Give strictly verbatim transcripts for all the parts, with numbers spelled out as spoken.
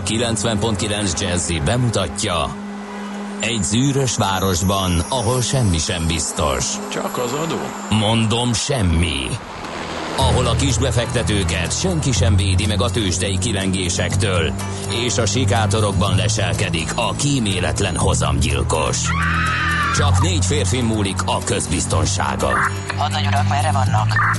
A kilencven pont kilenc Jazzy bemutatja: egy zűrös városban, ahol semmi sem biztos. Csak az adó? Mondom, semmi. Ahol a kisbefektetőket senki sem védi meg a tőzsdei kilengésektől, és a sikátorokban leselkedik a kíméletlen hozamgyilkos. Csak négy férfi múlik a közbiztonsága. Hadnagy urak, merre vannak?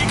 kik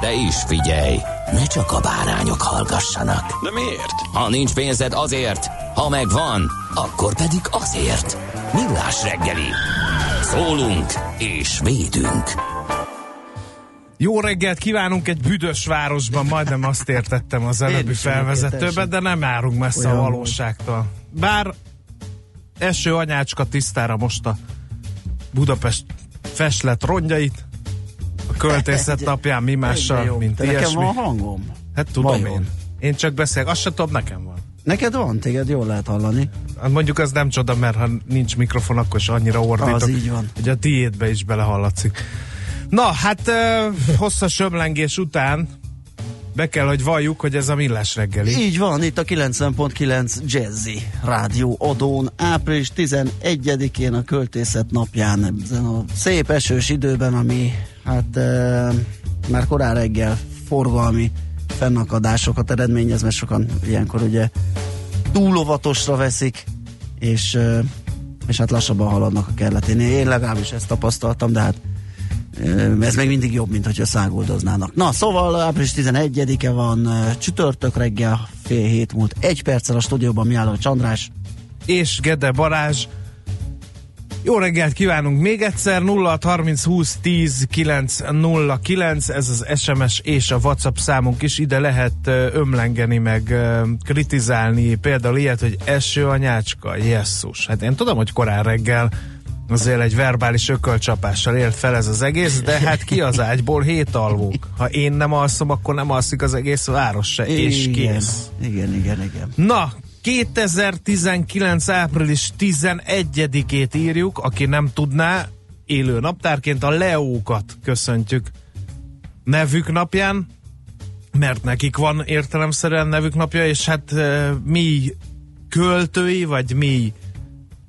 De is figyelj, ne csak a bárányok hallgassanak. De miért? Ha nincs pénzed, azért, ha megvan, akkor pedig azért. Millás reggeli. Szólunk és védünk. Jó reggelt kívánunk egy büdös városban, majdnem azt értettem az előbbi felvezetőben, de nem járunk messze a valóságtól. Bár eső anyácska tisztára most a Budapest feslet rongyait, a költészet napján mi mással, mint ilyesmi. Nekem van hangom? Hát tudom én. Én csak beszélek, azt sem tudom, nekem van. Neked van, téged jól lehet hallani. Mondjuk az nem csoda, mert ha nincs mikrofon, akkor is annyira ordítok, hogy a tiédbe is belehallatszik. Na, hát hosszas ömlengés után be kell, hogy valljuk, hogy ez a Millás reggeli. Így van, itt a kilencven pont kilenc Jazzy rádió adón, április tizenegyedikén, a költészet napján, ezen a szép esős időben, ami hát e, már korán reggel forgalmi fennakadásokat eredményez, mert sokan ilyenkor ugye túl óvatosra veszik, és, e, és hát lassabban haladnak a kerleténél. Én legalábbis ezt tapasztaltam, de hát ez még mindig jobb, mint hogyha száguldoznának. Na, szóval április tizenegyedike van, csütörtök reggel, fél hét múlt egy perccel, a stúdióban Mihálovics András és Gede Balázs. Jó reggelt kívánunk még egyszer. Nulla hat harminc húsz tíz kilenc nulla kilenc, ez az es em es és a WhatsApp számunk is, ide lehet ömlengeni, meg kritizálni, például ilyet, hogy eső anyácska, jesszus. Hát én tudom, hogy korán reggel azért egy verbális ökölcsapással élt fel ez az egész, de hát ki az ágyból hét alvók. Ha én nem alszom, akkor nem alszik az egész város se, igen, és kész. Igen, igen, igen. Na, kétezer-tizenkilenc április tizenegyedikét írjuk, aki nem tudná, élő naptárként a Leókat köszöntjük nevük napján, mert nekik van értelemszerűen nevük napja, és hát mi költői, vagy mi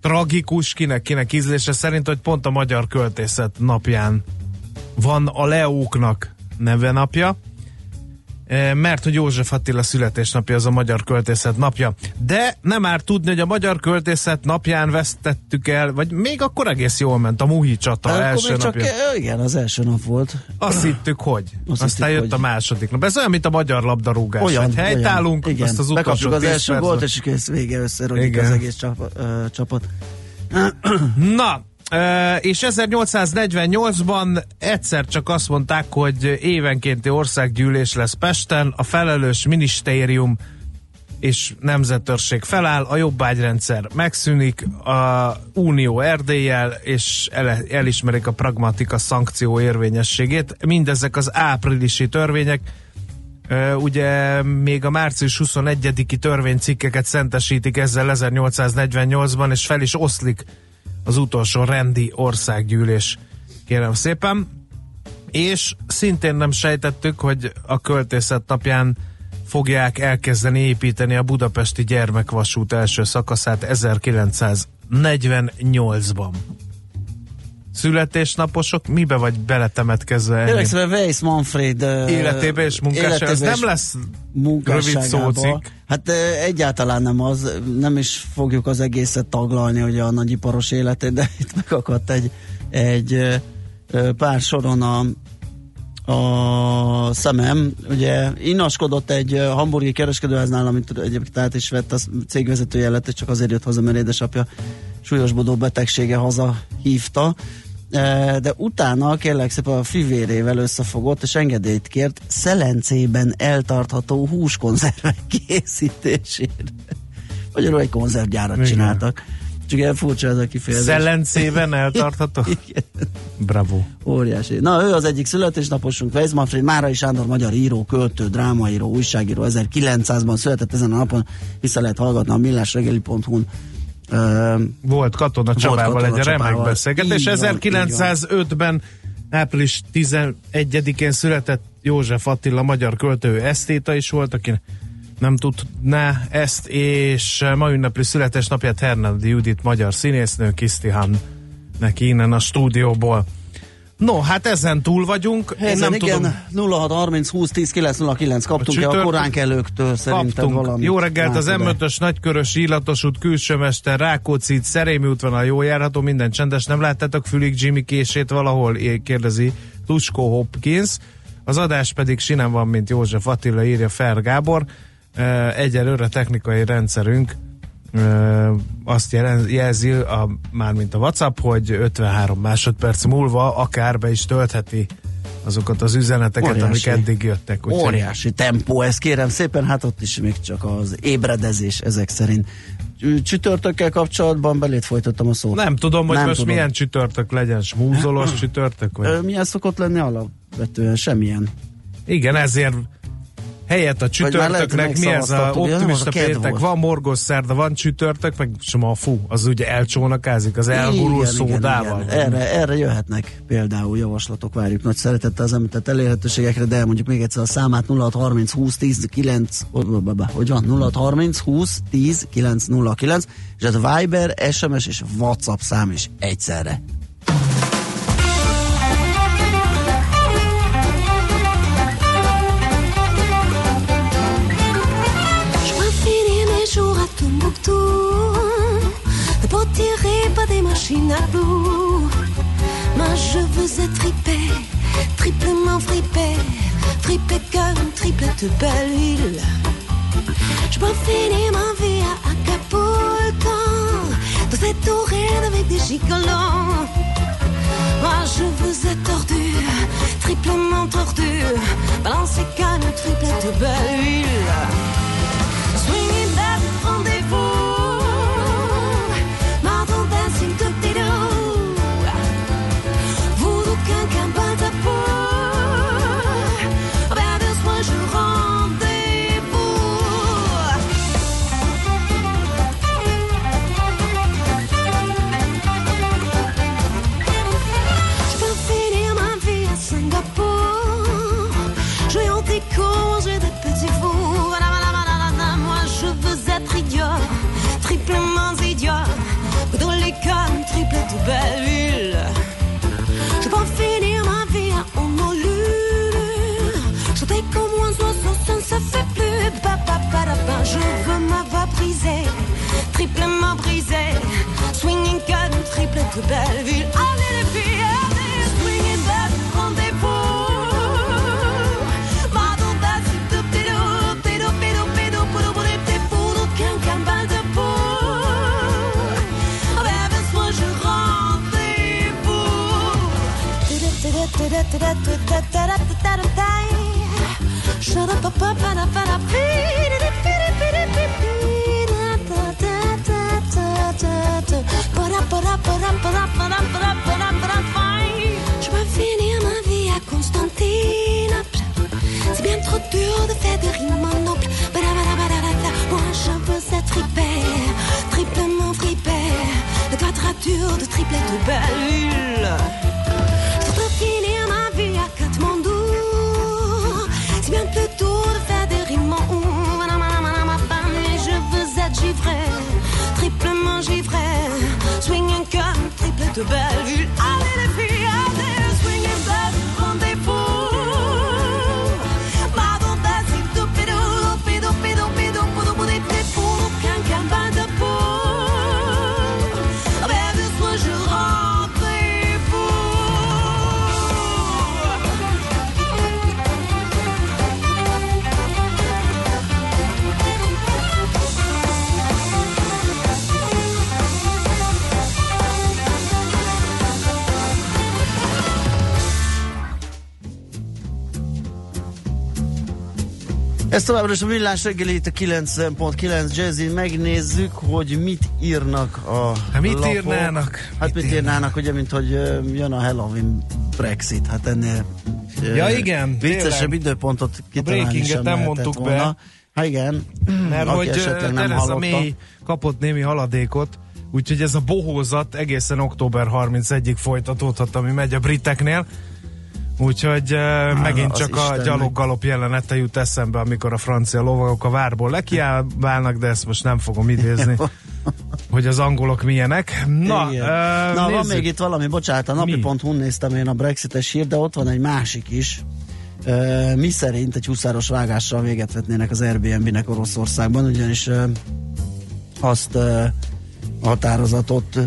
tragikus, kinek, kinek ízlése szerint, hogy pont a magyar költészet napján van a Leóknak neve napja, mert hogy József Attila születésnapja az a magyar költészet napja. De nem árt tudni, hogy a magyar költészet napján vesztettük el, vagy még akkor egész jól ment a Muhi csata el, első napja. Csak, igen, az első nap volt. Azt hittük, hogy. Azt Aztán hittük, jött hogy. a második nap. Ez olyan, mint a magyar labdarúgás. Olyan, hát helytállunk, olyan. Azt az utolsó tíz percben. Bekapjuk az első gólt, és kész, vége, összerodik az egész csap, ö, csapat. Na, Uh, és ezernyolcszáznegyvennyolcban egyszer csak azt mondták, hogy évenkénti országgyűlés lesz Pesten, a felelős minisztérium és nemzetőrség feláll, a jobbágyrendszer megszűnik, a unió Erdéllyel, és el- elismerik a pragmatika szankció érvényességét. Mindezek az áprilisi törvények. Uh, ugye még a március huszonegyediki törvénycikkeket szentesítik ezzel ezernyolcszáznegyvennyolcban, és fel is oszlik az utolsó rendi országgyűlés, kérem szépen. És szintén nem sejtettük, hogy a költészet napján fogják elkezdeni építeni a budapesti gyermekvasút első szakaszát ezerkilencszáznegyvennyolcban. Születésnaposok, mibe vagy beletemetkezve? Tényleg Weiss Manfred életébe és munkássága. Ez nem lesz rövid szócikk. Hát egyáltalán nem az, nem is fogjuk az egészet taglalni, hogy a nagyiparos életét, de itt megakadt egy, egy pár soron a, a szemem. Ugye innaskodott egy hamburgi kereskedőháznál, amit egyébként át is vett a cégvezetője lett, csak azért jött haza, mert édesapja súlyos bodó betegsége haza hívta. de utána kérlek szépen a fivérével összefogott és engedélyt kért szelencében eltartható húskonzervek készítésére. Magyarul egy konzervgyárat csináltak. Csak ilyen furcsa ez a kifejezés. Szelencében eltartható? Igen. Bravo. Óriási. Na, ő az egyik születésnaposunk, Weiss Manfred, Márai Sándor, magyar író, költő, drámaíró, újságíró, ezerkilencszázban született, ezen a napon vissza lehet hallgatni a millásregeli pont hu-n. Volt Katona Csabával egy remek beszélgetés, és ezerkilencszázötben április tizenegyedikén született József Attila, magyar költő, esztéta is volt, aki nem tudná ezt, és ma ünnepli születésnapját Hernádi Judit, magyar színésznő, Kisztihan neki innen a stúdióból. No, hát ezen túl vagyunk. Én ezen nem igen, tudom. nulla hat harminc húsz tíz kilenc nulla kilenc kaptunk-e a koránkelőktől szerintem valami. Jó reggelt, az M ötös Nagykörös Illatos út, Külsőmester, Rákóczi itt, Szerémi út van a jó járható, minden csendes, nem láttátok Fülig Jimmy kését valahol, kérdezi Tusko Hopkins. Az adás pedig sinem van, mint József Attila, írja Fer Gábor. Egyelőre technikai rendszerünk azt jelzi, a, már mint a WhatsApp, hogy ötvenhárom másodperc múlva akár be is töltheti azokat az üzeneteket, óriási, amik eddig jöttek. Úgyhogy... Óriási tempó, ez kérem szépen, hát ott is még csak az ébredezés ezek szerint. Csütörtökkel kapcsolatban belét folytattam a szót. Nem tudom, hogy Nem most tudom. Milyen csütörtök legyen, smúzolos csütörtök? Vagy? Milyen szokott lenni alapvetően? Semmilyen. Igen, ezért... Helyett a csütörtöknek mi ez a optimista péntek? Van morgos szerda, van csütörtök, meg soma a fú, az ugye elcsónakázik, az elgurul szódával. Igen, igen. Erre, erre jöhetnek például javaslatok, várjuk nagy szeretettel az említett elérhetőségekre, de elmondjuk még egyszer a számát, nulla hat harminc húsz tíz kilenc, hogy van, nulla hat harminc húsz tíz kilenc nulla kilenc, és ez Viber, es em es és WhatsApp szám is egyszerre. Pour tirer pas des machines à bout. Moi je veux être fripée, triplement fripée, fripée comme triplette belle huile. Je peux finir ma vie à Acapulco, dans cette tourelle avec des gigolos. Moi je veux être tordue, triplement tordue, balancée comme triplette belle huile. Swinging that rendez-vous. Triplement idiot, dans les cannes, triplette ou belle huile. Je peux finir ma vie à Honolulu. Chanter comme un oiseau, ça ne se fait plus. Ba-ba-ba-da-ba, je veux ma voix brisée, triplement brisée. Swinging canne, triplette ou belle huile. Allez les filles, allez, swinging that rendez-vous. Da da da da da da da da da. Shut up, up, up, and up, and up. Je peux finir ma vie à Constantinople. C'est bien trop dur de faire des rimes en noble. Moi je veux être trippé, triplement frippé. La quadrature de triplette de belle. Triplement givré, swing and come, triplette de belle huile. Allez les filles, allez, swing and come, rendez-vous. Madonna, si tu pedo, pedo, pedo, pedo, pedo, pedo, pedo, qu'un calme de peau. Avec de soi, je Ez továbbra is a Villás reggeli, itt a kilencven pont kilenc Jazzy. Megnézzük, hogy mit írnak a hát mit lapok. Írnának? Hát mit, mit írnának? írnának, ugye, mint hogy jön a Halloween Brexit. Hát ennél ja, e, igen, viccesebb időpontot kitalálni sem nem mondtuk volna. Be. Hát igen, mert aki hogy esetleg nem hallotta. Mert hogy kapott némi haladékot. Úgyhogy ez a bohózat egészen október harmincegyedikéig folytatódhat, ami megy a briteknél. Úgyhogy uh, megint csak Isten a gyaloggalop jelenete jut eszembe, amikor a francia lovagok a várból lekiállválnak, de ezt most nem fogom idézni, hogy az angolok milyenek. Na, uh, Na van még itt valami, bocsánat, a napi.hu-n néztem én a brexites hír, de ott van egy másik is. Uh, mi szerint egy huszáros vágással véget vetnének az Airbnb-nek Oroszországban, ugyanis uh, azt uh, a határozatot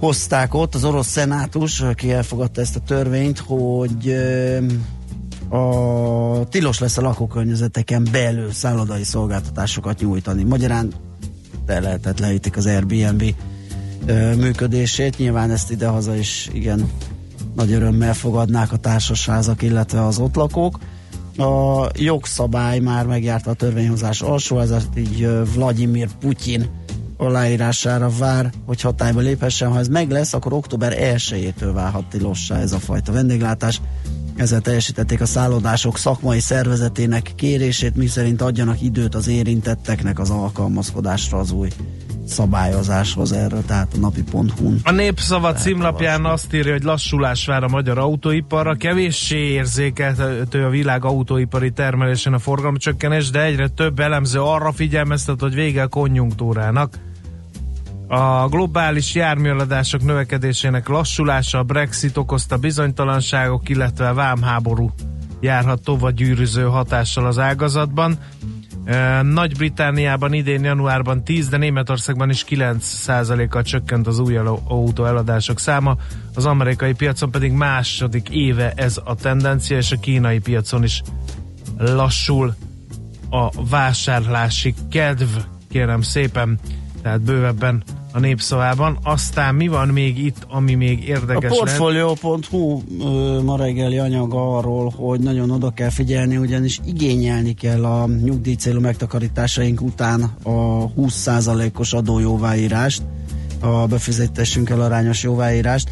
hozták ott, az orosz szenátus, aki elfogadta ezt a törvényt, hogy a, tilos lesz a lakókörnyezeteken belül szállodai szolgáltatásokat nyújtani. Magyarán lehetetlenítik az Airbnb működését, nyilván ezt idehaza is igen nagy örömmel fogadnák a társasházak, illetve az ott lakók. A jogszabály már megjárta a törvényhozás alsóházát, így Vladimir Putyin aláírására vár, hogy hatályba léphessen. Ha ez meg lesz, akkor október elsejétől válhat tilossá ez a fajta vendéglátás. Ezzel teljesítették a szállodások szakmai szervezetének kérését, miszerint adjanak időt az érintetteknek az alkalmazkodásra az új szabályozáshoz. Erről tehát a napi.hu-n. A Népszava címlapján azt írja, hogy lassulás vár a magyar autóiparra, kevéssé érzékelhető a világ autóipari termelésen a forgalomcsökkenés, de egyre több elemző arra figyelmeztet, hogy vége a konjunktúrának. A globális járműeladások növekedésének lassulása, a Brexit okozta bizonytalanságok, illetve a vámháború járhat tovább gyűrűző hatással az ágazatban. Nagy-Britanniában idén januárban tíz, de Németországban is kilenc százalékkal csökkent az új autó eladások száma, az amerikai piacon pedig második éve ez a tendencia, és a kínai piacon is lassul a vásárlási kedv, kérem szépen, tehát bővebben a Népszavában. Aztán mi van még itt, ami még érdekes? A portfolio.hu ma reggeli anyaga arról, hogy nagyon oda kell figyelni, ugyanis igényelni kell a nyugdíjcélú megtakarításaink után a húsz százalékos adójóváírást, a befizetésünkkel arányos jóváírást,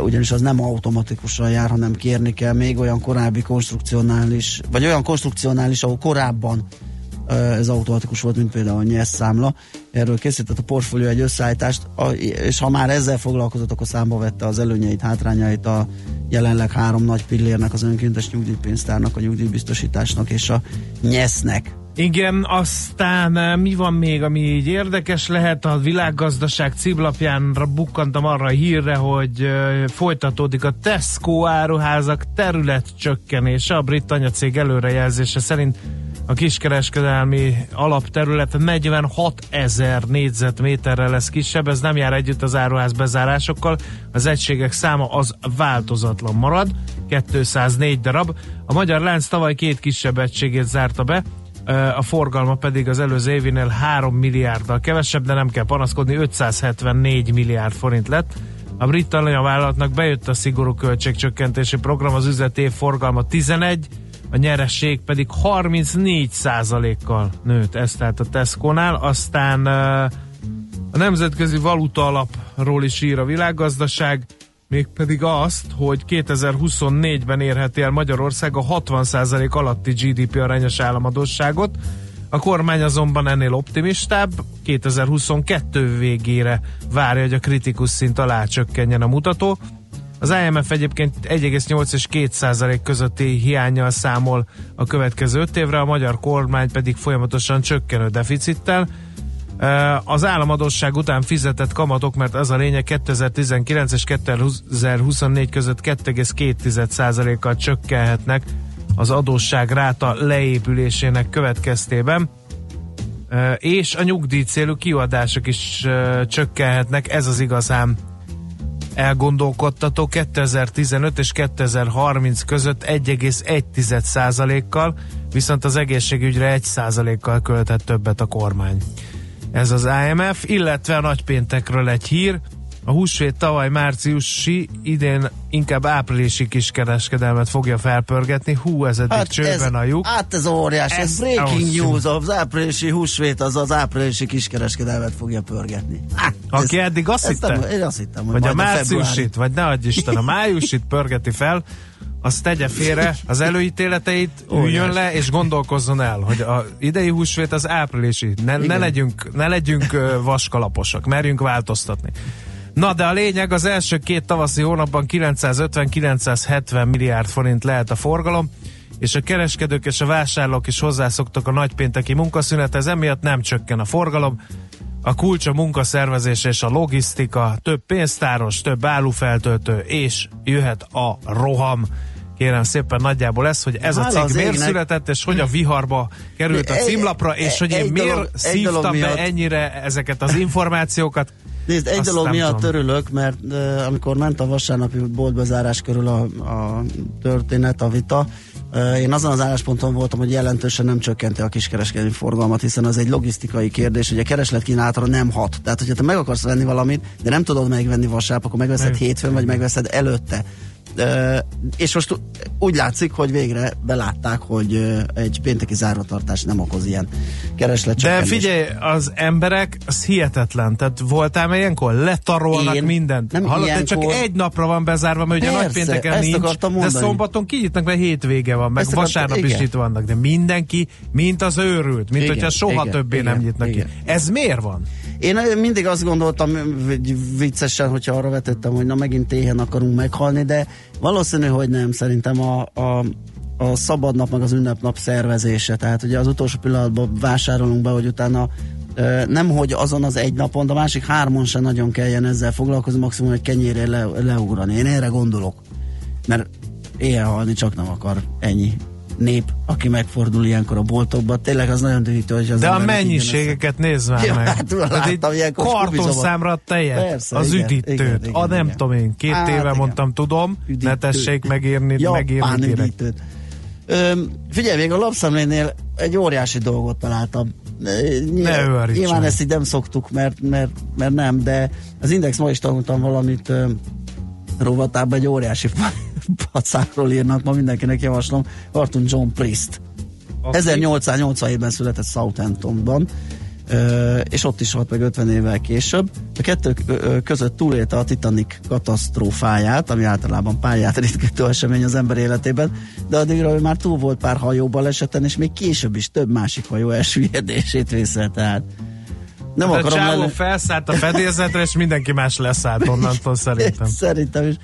ugyanis az nem automatikusan jár, hanem kérni kell még olyan korábbi konstrukcionális, vagy olyan konstrukcionális, ahol korábban ez automatikus volt, mint például a Nyesz számla. Erről készített a portfólió egy összeállítást, és ha már ezzel foglalkozott, akkor számba vette az előnyeit, hátrányait a jelenleg három nagy pillérnek, az önkéntes nyugdíjpénztárnak, a nyugdíjbiztosításnak és a Nyesznek. Igen, aztán mi van még, ami így érdekes lehet? A világgazdaság címlapjánra bukkantam arra a hírre, hogy folytatódik a Tesco áruházak területcsökkenése. A brit anyacég előrejelzése szerint a kiskereskedelmi alapterület negyvenhat ezer négyzetméterre lesz kisebb, ez nem jár együtt az áruház bezárásokkal, az egységek száma az változatlan marad, kétszáznégy darab. A magyar lánc tavaly két kisebb egységét zárta be, a forgalma pedig az előző évinél három milliárddal kevesebb, de nem kell panaszkodni, ötszázhetvennégy milliárd forint lett. A brit anyavállalatnak bejött a szigorú költségcsökkentési program, az üzleti év forgalma tizenegy, a nyeresség pedig harmincnégy százalékkal nőtt, ez tehát a Tesco-nál. Aztán a nemzetközi valuta alapról is ír a világgazdaság, mégpedig azt, hogy kétezerhuszonnégyben érheti el Magyarország a hatvan százalék alatti gé dé pé arányos államadósságot. A kormány azonban ennél optimistább, kétezerhuszonkettő végére várja, hogy a kritikus szint alá csökkenjen a mutató. Az i em ef egyébként egy egész nyolc és két százalék közötti hiánnyal számol a következő öt évre, a magyar kormány pedig folyamatosan csökkenő deficittel. Az államadósság után fizetett kamatok, mert ez a lényeg, kétezertizenkilenc és kétezerhuszonnégy között két egész két százalékkal csökkenhetnek az adósság ráta leépülésének következtében. És a nyugdíj célú kiadások is csökkenhetnek, ez az igazán elgondolkodtató, kétezertizenöt és kétezerharminc között egy egész egy százalékkal, viszont az egészségügyre egy százalékkal költhet többet a kormány. Ez az i em ef, illetve a nagypéntekről egy hír, A húsvét tavaly márciusi, idén inkább áprilisi kiskereskedelmet fogja felpörgetni. Hú, ez eddig hát csőben a lyuk. Hát ez óriás, ez, ez breaking news, az áprilisi húsvét az az áprilisi kiskereskedelmet fogja pörgetni. Hát, aki ezt, eddig azt hitte? Nem, én azt hittem, hogy vagy a márciusit, vagy ne adj Isten, a májusit pörgeti fel, azt tegye félre, az előítéleteit üljön le, és gondolkozzon el, hogy a idei húsvét az áprilisi. Ne, ne legyünk, ne legyünk vaskalaposak, merjünk változtatni. Na, de a lényeg, az első két tavaszi hónapban kilencszázötven-kilencszázhetven milliárd forint lehet a forgalom, és a kereskedők és a vásárlók is hozzászoktak a nagypénteki munkaszünethez, emiatt nem csökken a forgalom. A kulcs a munkaszervezés és a logisztika, több pénztáros, több árufeltöltő, és jöhet a roham. Kérem szépen, nagyjából ez, hogy ez a cikk miért született, és hogy a viharba került a címlapra, és hogy én miért szívtam be ennyire ezeket az információkat. Nézd, egy Azt dolog miatt tudom. örülök, mert uh, amikor ment a vasárnapi boltbezárás körül a, a történet, a vita, uh, én azon az állásponton voltam, hogy jelentősen nem csökkenti a kiskereskedelmi forgalmat, hiszen az egy logisztikai kérdés, hogy a keresletkínálatra nem hat. Tehát, hogyha te meg akarsz venni valamit, de nem tudod megvenni vasárnap, akkor megveszed meg. hétfőn, vagy megveszed előtte. Uh, és most úgy látszik, hogy végre belátták, hogy uh, egy pénteki zárvatartás nem okoz ilyen keresletcsökkenést. De figyelj, az emberek, az hihetetlen. Tehát voltál ilyenkor? Letarolnak Én? mindent. Nem Hallott, ilyenkor... csak egy napra van bezárva, mert ugye nagy pénteken nincs, de szombaton kinyitnak, mert hétvége van, meg akartam, vasárnap igen. is itt vannak, de mindenki, mint az őrült, mint igen, hogyha soha igen, többé igen, nem nyitnak igen. ki. Ez miért van? Én mindig azt gondoltam, viccesen, hogyha arra vetettem, hogy na megint éhen akarunk meghalni, de valószínű, hogy nem. Szerintem a, a, a szabadnap meg az ünnepnap szervezése. Tehát ugye az utolsó pillanatban vásárolunk be, hogy utána nemhogy azon az egy napon, de a másik hármon sem nagyon kelljen ezzel foglalkozni, maximum, hogy kenyérre le, leugrani. Én erre gondolok. Mert éhen halni csak nem akar ennyi nép, aki megfordul ilyenkor a boltokba, tényleg az nagyon tűnítő, hogy az... De a mennyiségeket nézd már meg! Hát, láttam ilyenkor kartonszámra a tejet, persze, az igen, üdítőt, igen, igen, a nem igen. tudom én, két hát, éve igen. mondtam, tudom, üdítőt. Ne tessék megírni, Japán megírni direkt. Figyelj, még a lapszemlénél egy óriási dolgot találtam. Nyilván, nyilván ezt így nem szoktuk, mert, mert, mert nem, de az Index, ma is tanultam valamit, öm, rovatában egy óriási pacáról írnak, ma mindenkinek javaslom, Arthur John Priest. Okay. ezernyolcszáznyolcvanhétben született Southamptonban, és ott is halt meg ötven évvel később. A kettő között túlélte a Titanic katasztrófáját, ami általában pályát ritkítő esemény az ember életében, de addigra ő már túl volt pár hajóbaleseten, és még később is több másik hajó elsüllyedését vészelte át. Nem a csávó felszállt a fedélzetre, és mindenki más leszállt onnantól, szerintem. Szerintem is.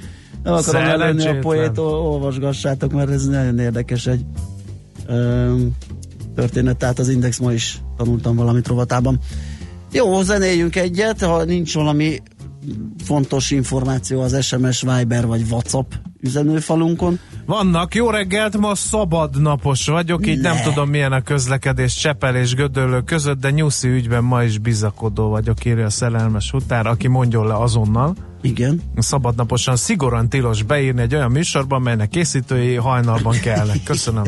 Nem akarom előni a poét, olvasgassátok, mert ez nagyon érdekes egy um, történet. Tehát az Index, ma is tanultam valamit rovatában. Jó, zenéljünk egyet, ha nincs valami fontos információ az es em es, Viber vagy WhatsApp üzenőfalunkon. Vannak, jó reggelt, ma szabadnapos vagyok, így Le. nem tudom, milyen a közlekedés Csepel és Gödöllő között, de nyuszi ügyben ma is bizakodó vagyok, írja a szerelmes utár, aki mondjon le azonnal. Igen. Szabadnaposan szigorúan tilos beírni egy olyan műsorban, melynek készítői hajnalban kellnek. Köszönöm.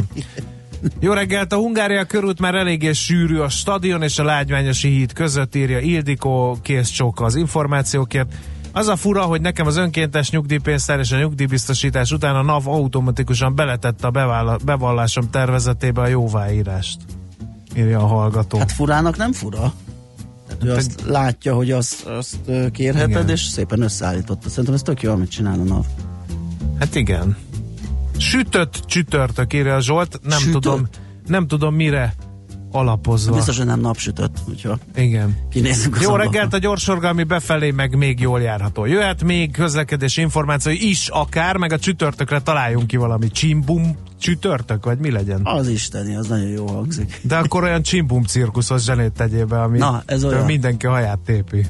Jó reggelt, a Hungária körút már eléggé sűrű a stadion és a Lágymányosi híd között, írja Ildikó, kész csóka az információkért. Az a fura, hogy nekem az önkéntes nyugdíjpénztár és a nyugdíjbiztosítás után a NAV automatikusan beletette a bevála- bevallásom tervezetébe a jóváírást, írja a hallgató. Hát furának nem fura. Tehát ő hát azt egy... látja, hogy azt, azt kérheted, igen. és szépen összeállította. Szerintem ez tök jó, amit csinál a NAV. Hát igen. Sütött csütörtök, írja a Zsolt, nem Sütött? tudom, nem tudom mire alapozva. Biztos, hogy nem napsütött, hogyha igen. kinézzük a Jó szabadon. Reggelt, a gyorsorgalmi befelé meg még jól járható. Jöhet még közlekedési információ is akár, meg a csütörtökre találjunk ki valami csimbum csütörtök, vagy mi legyen? Az isteni, az nagyon jó hangzik. De akkor olyan csimbum cirkuszos zsenét tegyél be, ami Na, ez olyan. mindenki haját tépi.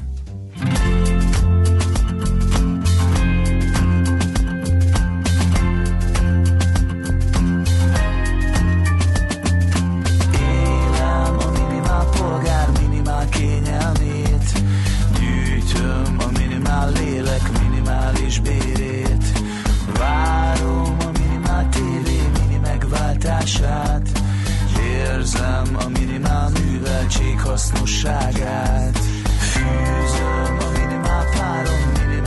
Hasznosságát fűzöm a minimál párom minimál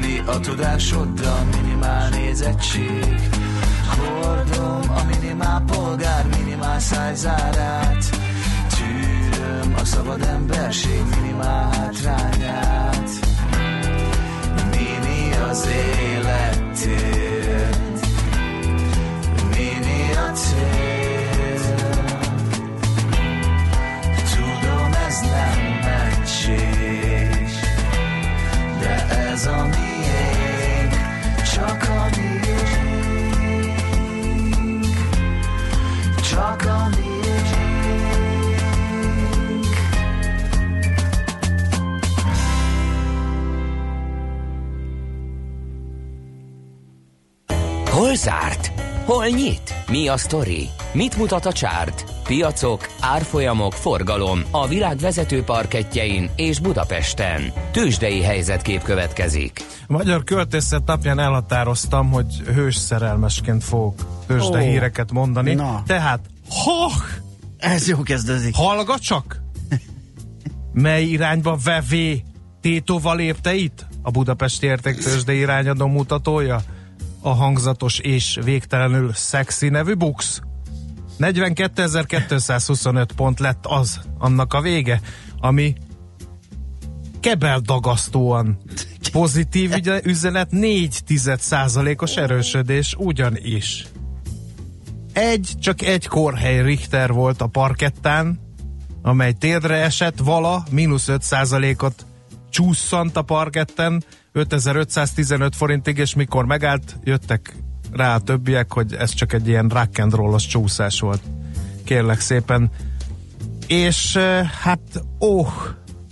haladni a tudásoddal, minimál nézettség. Hordom a minimál polgár, minimál szájzárát. Tűröm a szabad emberség minimál hátrányát. Mini az életér, mini a cél. Tudom, ez nem mentség, de ez a miénk, csak a miénk, csak a miénk. Hol zárt? Hol nyit? Mi a sztori? Mit mutat a csárt? Piacok, árfolyamok, forgalom a világ vezető parkettjein és Budapesten. Tőzsdei helyzetkép következik. A Magyar Költészet napján elhatároztam, hogy hős szerelmesként fogok tőzsde oh. híreket mondani. Na. Tehát, ha! Ez jó kezdődik. Hallgatsak! Mely irányba vevé tétóval érte itt? A Budapesti Értéktőzsde irányadó mutatója? A hangzatos és végtelenül szexi nevű BUX. negyvenkétezer-kétszázhuszonöt pont lett az annak a vége, ami kebeldagasztóan pozitív üzenet, négy tized százalékos erősödés ugyanis. Egy, csak egy kórhely Richter volt a parkettán, amely térdre esett vala, mínusz öt százalékot csúszant a parketten, ötezer-ötszáztizenöt forintig, és mikor megállt, jöttek rá a többiek, hogy ez csak egy ilyen rock and roll-os csúszás volt. Kérlek szépen. És hát, óh,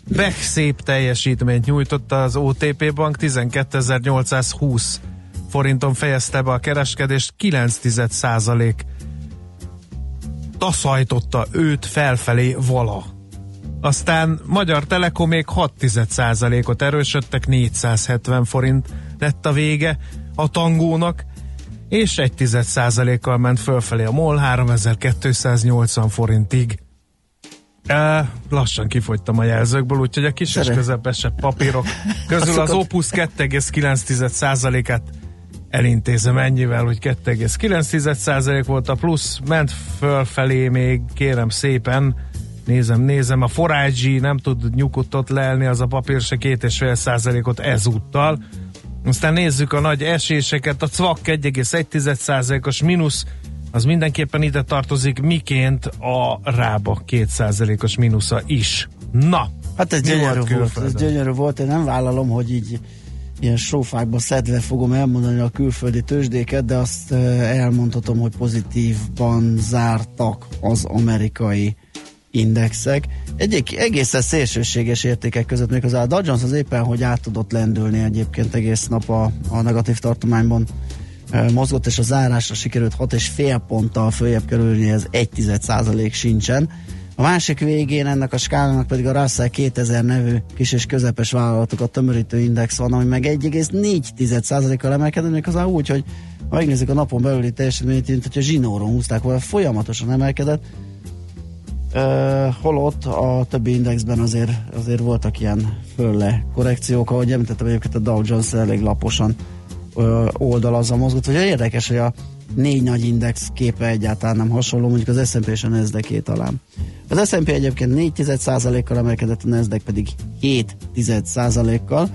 bech szép teljesítményt nyújtott az o té pé Bank, tizenkétezer-nyolcszázhúsz forinton fejezte be a kereskedést, kilenc tized százalék taszajtotta őt felfelé vala. Aztán Magyar Telekom még hat tized százalékot erősödtek, négyszázhetven forint lett a vége a tangónak, és egy tized százalékkal ment fölfelé a MOL, háromezer-kétszáznyolcvan forintig. E, lassan kifogytam a jelzőkből, úgyhogy a kis és közepesebb papírok közül az Opus kettő egész kilenc tized százalékát elintézem ennyivel, hogy kettő egész kilenc tized százalék volt a plusz, ment fölfelé még, kérem szépen, nézem, nézem, a Forágyi nem tud nyugodtot lelni, az a papír se két egész öt tized százalékot ezúttal. Aztán nézzük a nagy eséseket, a cvak egy egész egy tized százalékos mínusz, az mindenképpen ide tartozik, miként a Rába két százalékos mínusza is. Na! Hát ez gyönyörű volt, volt, ez gyönyörű volt, én nem vállalom, hogy így ilyen sófákba szedve fogom elmondani a külföldi tőzsdéket, de azt elmondhatom, hogy pozitívban zártak az amerikai indexek. Egyik egészen szélsőséges értékek között, még az a Dow Jones az éppen, hogy át tudott lendülni egyébként egész nap a, a negatív tartományban e, mozgott, és a zárásra sikerült hat egész öt ponttal följebb kerülni, ez egy tized százalék sincsen. A másik végén ennek a skálának pedig a Russell kétezer nevű kis és közepes vállalatokat tömörítő index van, ami meg egy egész négy tized százalékkal emelkedődik, az úgy, hogy ha megnézzük a napon belüli teljesítményt, mint hogyha zsinóron húzták volna, folyamatosan emelkedett. Uh, holott a többi indexben azért, azért voltak ilyen fölle korrekciók, ahogy említettem egyébként a Dow Jones elég laposan uh, oldalazza mozgott, hogy érdekes, hogy a négy nagy index képe egyáltalán nem hasonló, mondjuk az es and pé és a NASDAQ-é talán. Az es and pé egyébként négy tized százalékkal emelkedett, a NASDAQ pedig hét tized százalékkal,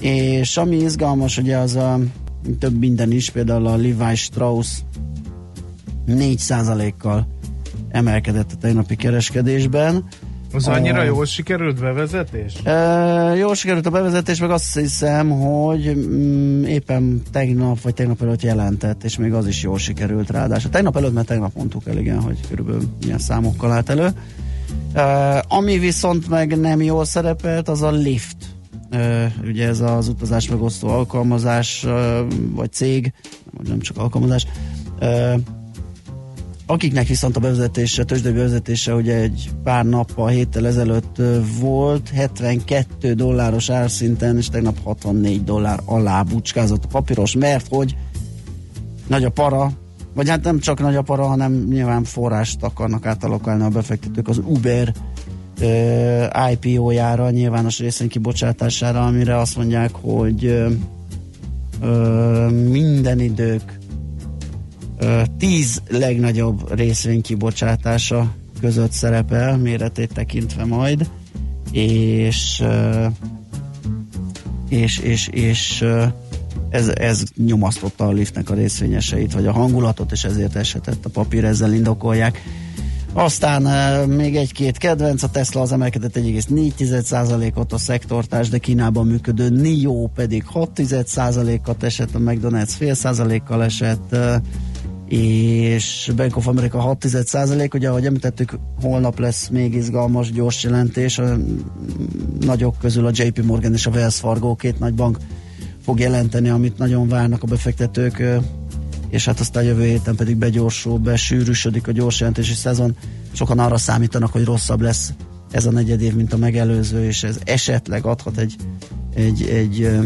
és ami izgalmas, ugye az a több minden is, például a Levi Strauss négy százalékkal emelkedett a tegnapi kereskedésben. Az annyira uh, jól sikerült bevezetés? Uh, jól sikerült a bevezetés, meg azt hiszem, hogy mm, éppen tegnap vagy tegnap előtt jelentett, és még az is jól sikerült ráadásul. Tegnap előtt, mert tegnap mondtuk el, igen, hogy körülbelül milyen számokkal állt elő. Uh, ami viszont meg nem jól szerepelt, az a Lyft. Uh, ugye ez az utazás megosztó alkalmazás, uh, vagy cég, nem csak alkalmazás, uh, akiknek viszont a bevezetése, tőzsdei bevezetése ugye egy pár nappal, héttel ezelőtt volt, hetvenkét dolláros árszinten, és tegnap hatvannégy dollár alá bucskázott a papíros, mert hogy nagy a para, vagy hát nem csak nagy a para, hanem nyilván forrást akarnak átalokálni a befektetők az Uber uh, i pé ó-jára, nyilvános részvénykibocsátására, amire azt mondják, hogy uh, minden idők tíz legnagyobb részvénykibocsátása között szerepel, méretét tekintve majd, és és, és, és ez, ez nyomasztotta a Lyftnek a részvényeseit, vagy a hangulatot, és ezért esetett a papír, ezzel indokolják. Aztán még egy-két kedvenc, a Tesla az emelkedett egy egész négy tized százalékot, a szektortárs, de Kínában működő NIO pedig hat tized százalékot esett, a McDonald's fél százalékkal esett, és Bank of America hat tized százalék, ugye ahogy említettük, holnap lesz még izgalmas, gyors jelentés, a nagyok közül a jé pé Morgan és a Wells Fargo, két nagy bank fog jelenteni, amit nagyon várnak a befektetők, és hát aztán jövő héten pedig begyorsul, besűrűsödik a gyors jelentési szezon, sokan arra számítanak, hogy rosszabb lesz ez a negyed év, mint a megelőző, és ez esetleg adhat egy egy, egy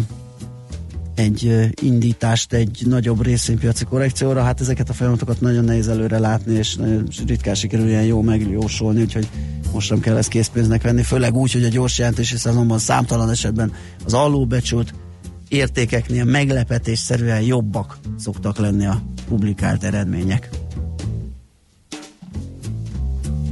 egy indítást egy nagyobb részvénypiaci korrekcióra. Hát ezeket a folyamatokat nagyon nehéz előre látni, és nagyon ritkán sikerül ilyen jól megjósolni, úgyhogy most nem kell ezt készpénznek venni, főleg úgy, hogy a gyors jelentési szezonban számtalan esetben az alulbecsült értékeknél meglepetésszerűen jobbak szoktak lenni a publikált eredmények.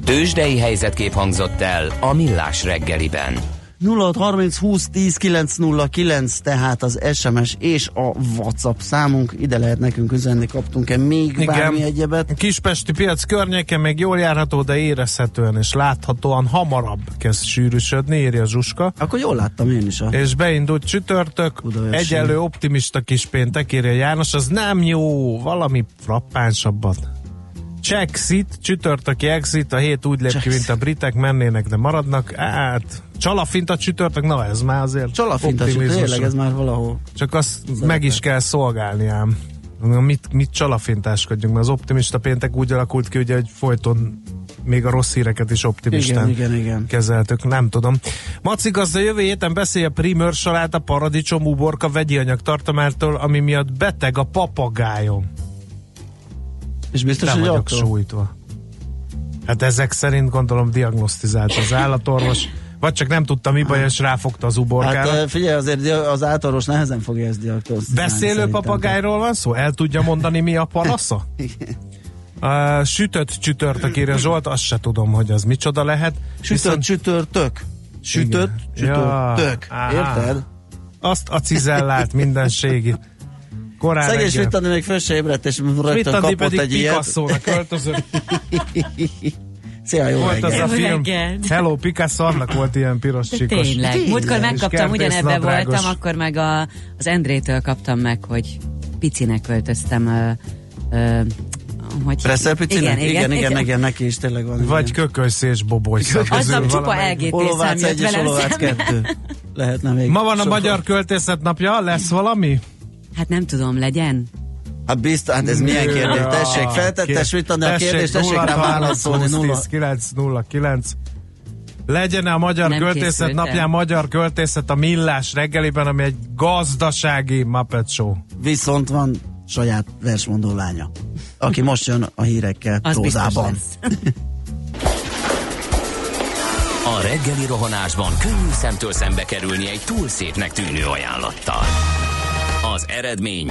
Tőzsdei helyzetkép hangzott el a Millás reggeliben. nulla hat harminc húsz tíz kilenc nulla kilenc, tehát az es em es és a WhatsApp számunk, ide lehet nekünk üzenni, kaptunk-e még igen, bármi egyebet? Kispesti piac környéken még jól járható, de érezhetően és láthatóan hamarabb kezd sűrűsödni, írja Zsuska. Akkor jól láttam én is. A... És beindult csütörtök, egyelő optimista kispéntek, írja János, az nem jó, valami frappánsabbat. Check-sit, csütörtöki exit, a hét úgy lép ki, mint a britek, mennének, de maradnak, át... Csalafinta csütörtök, na ez már azért Csalafinta csütörtök, ez már valahol. Csak azt szeretek. Meg is kell szolgálni ám. Mit, mit csalafintáskodjunk, mert az optimista péntek úgy alakult ki, ugye, hogy folyton még a rossz híreket is optimistán igen, igen, igen. kezeltük, nem tudom. Maci gazda jövő héten beszél a primőr saláta, paradicsom, uborka, vegyi anyag tartomától, ami miatt beteg a papagájom. És biztos, nem hogy vagyok attól? Sújtva. Hát ezek szerint gondolom diagnosztizált az állatorvos. Vagy csak nem tudta, mi baj, és ráfogta az uborkára. Hát figyelj, azért az átorvos nehezen fogja ezt diagnosztizálni. Beszélő papagájról van szó? El tudja mondani, mi a panasza? uh, sütött csütörtök, írja Zsolt, azt se tudom, hogy az micsoda lehet. Sütött Viszont... csütörtök. Sütött csütörtök. Ja, érted? Azt a cizellát mindenségi. Szegés Vittandi még föl se ébredt, és rögtön kapott egy ilyet. Picasso-ra költözött. Szia, jó volt reggel. Az a film. Hello, Picasso, annak volt ilyen piros csíkos. Tényleg. Múltkor megkaptam, ugyanebben voltam, akkor meg a, az Endrétől kaptam meg, hogy picinek költöztem. Ö, ö, hogy Presszel picinek? Igen, igen, igen, igen, neki is tényleg van. Vagy kökölysz és boboly. Aznap csupa L G T Olóvác egy és Olóvác kettő. Lehetne még. Ma van a Magyar Költészet napja, lesz valami? Hát nem tudom, legyen. Hát biztos, hát ez milyen kérdés? Ja, tessék, feltettes vitani a kérdést, tessék rá válaszolni. nulla hat harminc húsz tíz kilenc nulla kilenc. Legyen-e a Magyar nem Költészet napján Magyar Költészet a Millás reggeliben, ami egy gazdasági Muppet Show. Viszont van saját versmondó lánya, aki most jön a hírekkel prózában. A reggeli rohanásban könnyű szemtől szembe kerülni egy túl szépnek tűnő ajánlattal. Az eredmény...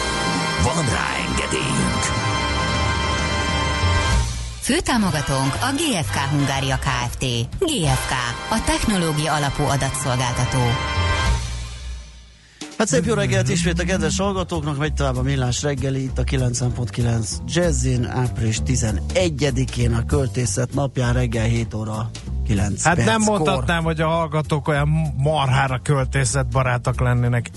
Van rá engedélyünk! Főtámogatónk a gé ef ká Hungária Kft. gé ef ká, a technológia alapú adatszolgáltató. Hát szép jó reggelt ismét a kedves hallgatóknak, megy tovább a Millás reggeli, itt a kilenc pont kilenc Jazzin, április tizenegyedikén a költészet napján reggel hét óra kilenc hát perckor. Nem mondhatnám, hogy a hallgatók olyan marhára költészetbarátak lennének.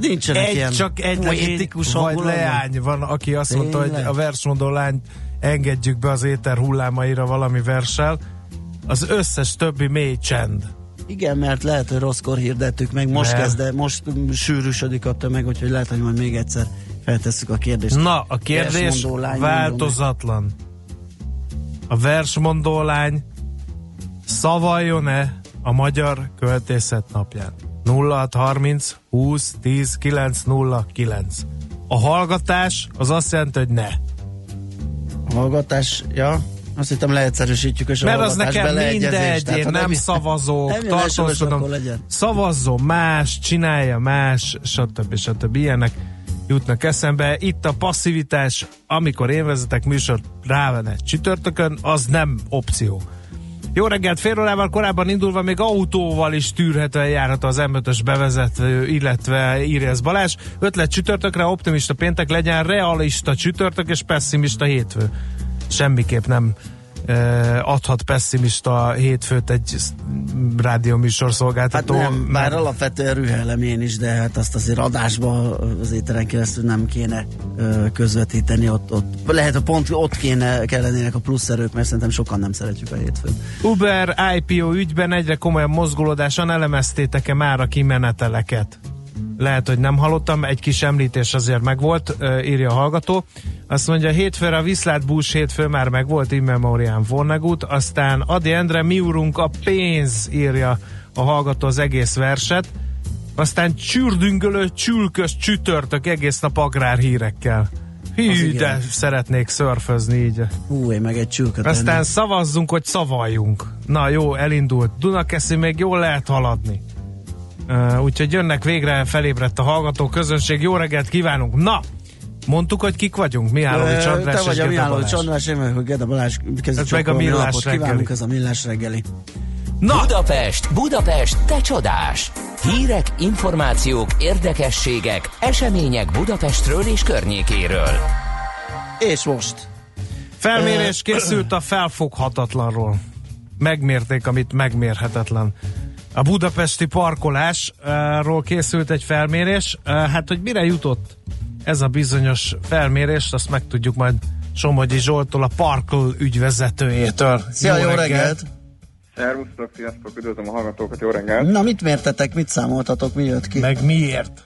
Nincsenek egy, ilyen csak egy poétikus leány van, aki azt tényleg mondta, hogy a versmondó lányt engedjük be az éter hullámaira valami verssel. Az összes többi mély csend. Igen, mert lehet, hogy rosszkor hirdettük meg, most ne. kezd, most sűrűsödik a tömeg, úgyhogy lehet, hogy majd még egyszer feltesszük a kérdést. Na, a kérdés változatlan. A versmondó lány szavaljon-e a Magyar Költészet napján? nulla hat harminc húsz tíz kilenc nulla kilenc. A hallgatás az azt jelenti, hogy ne. A hallgatás, ja, azt hittem leegyszerűsítjük, és a mert hallgatás beleegyezés. Mert az nekem mindegy, én nem szavazok, tartózkodom, szavazzon más, csinálja más, stb. stb. Ilyenek jutnak eszembe. Itt a passzivitás, amikor én vezetek műsor rávene csütörtökön, az nem opció. Jó reggelt, fél órával korábban indulva még autóval is tűrhetően járhat az em ötös bevezető, illetve írja ez Balázs. Ötlet csütörtökre, optimista péntek, legyen realista csütörtök és pesszimista hétfő. Semmiképp nem e, adhat pesszimista hétfőt egy rádióműsor szolgáltató. Hát nem, bár nem. Alapvetően rühelem én is, de hát azt azért adásba az éteren keresztül nem kéne e, közvetíteni. Ott, ott, lehet, hogy pont ott kéne, kellenének a plusz erők, mert szerintem sokan nem szeretjük a hétfőt. Uber i pé o ügyben egyre komolyabb mozgolódáson elemeztétek-e már a kimeneteleket? Lehet, hogy nem hallottam, egy kis említés azért megvolt, írja a hallgató. Azt mondja, hétfőre a Viszlát Bús hétfő már megvolt, in memoriam Vonnegut, aztán Adi Endre, mi urunk a pénz, írja a hallgató az egész verset, aztán csürdüngölő, csülkös csütörtök egész nap agrárhírekkel. Hű, de szeretnék szörfözni így. Hú, én meg egy csülköt. Aztán ennek. Szavazzunk, hogy szavaljunk. Na jó, elindult. Dunakeszi még jól lehet haladni. Uh, úgyhogy jönnek, végre felébredt a hallgató közönség. Jó reggelt kívánunk! Na! Mondtuk, hogy kik vagyunk? Mihálovics András és Gede Balázs. Te vagy a Mihálovics András, én vagyok Gede Balázs. Ez meg a Millás reggeli. Ez a Millás reggeli. Na! Budapest, Budapest, te csodás! Hírek, információk, érdekességek, események Budapestről és környékéről. És most? Felmérés készült a felfoghatatlanról. Megmérték, amit megmérhetetlen. A budapesti parkolásról készült egy felmérés. Hát, hogy mire jutott ez a bizonyos felmérés, azt megtudjuk majd Somogyi Zsolttól, a Parkl ügyvezetőjétől. Szia, jó, jó reggelt! reggelt. Szervusztok, sziasztok, üdvözlöm a hallgatókat, jó reggelt! Na, mit mértetek, mit számoltatok, mi jött ki? Meg miért?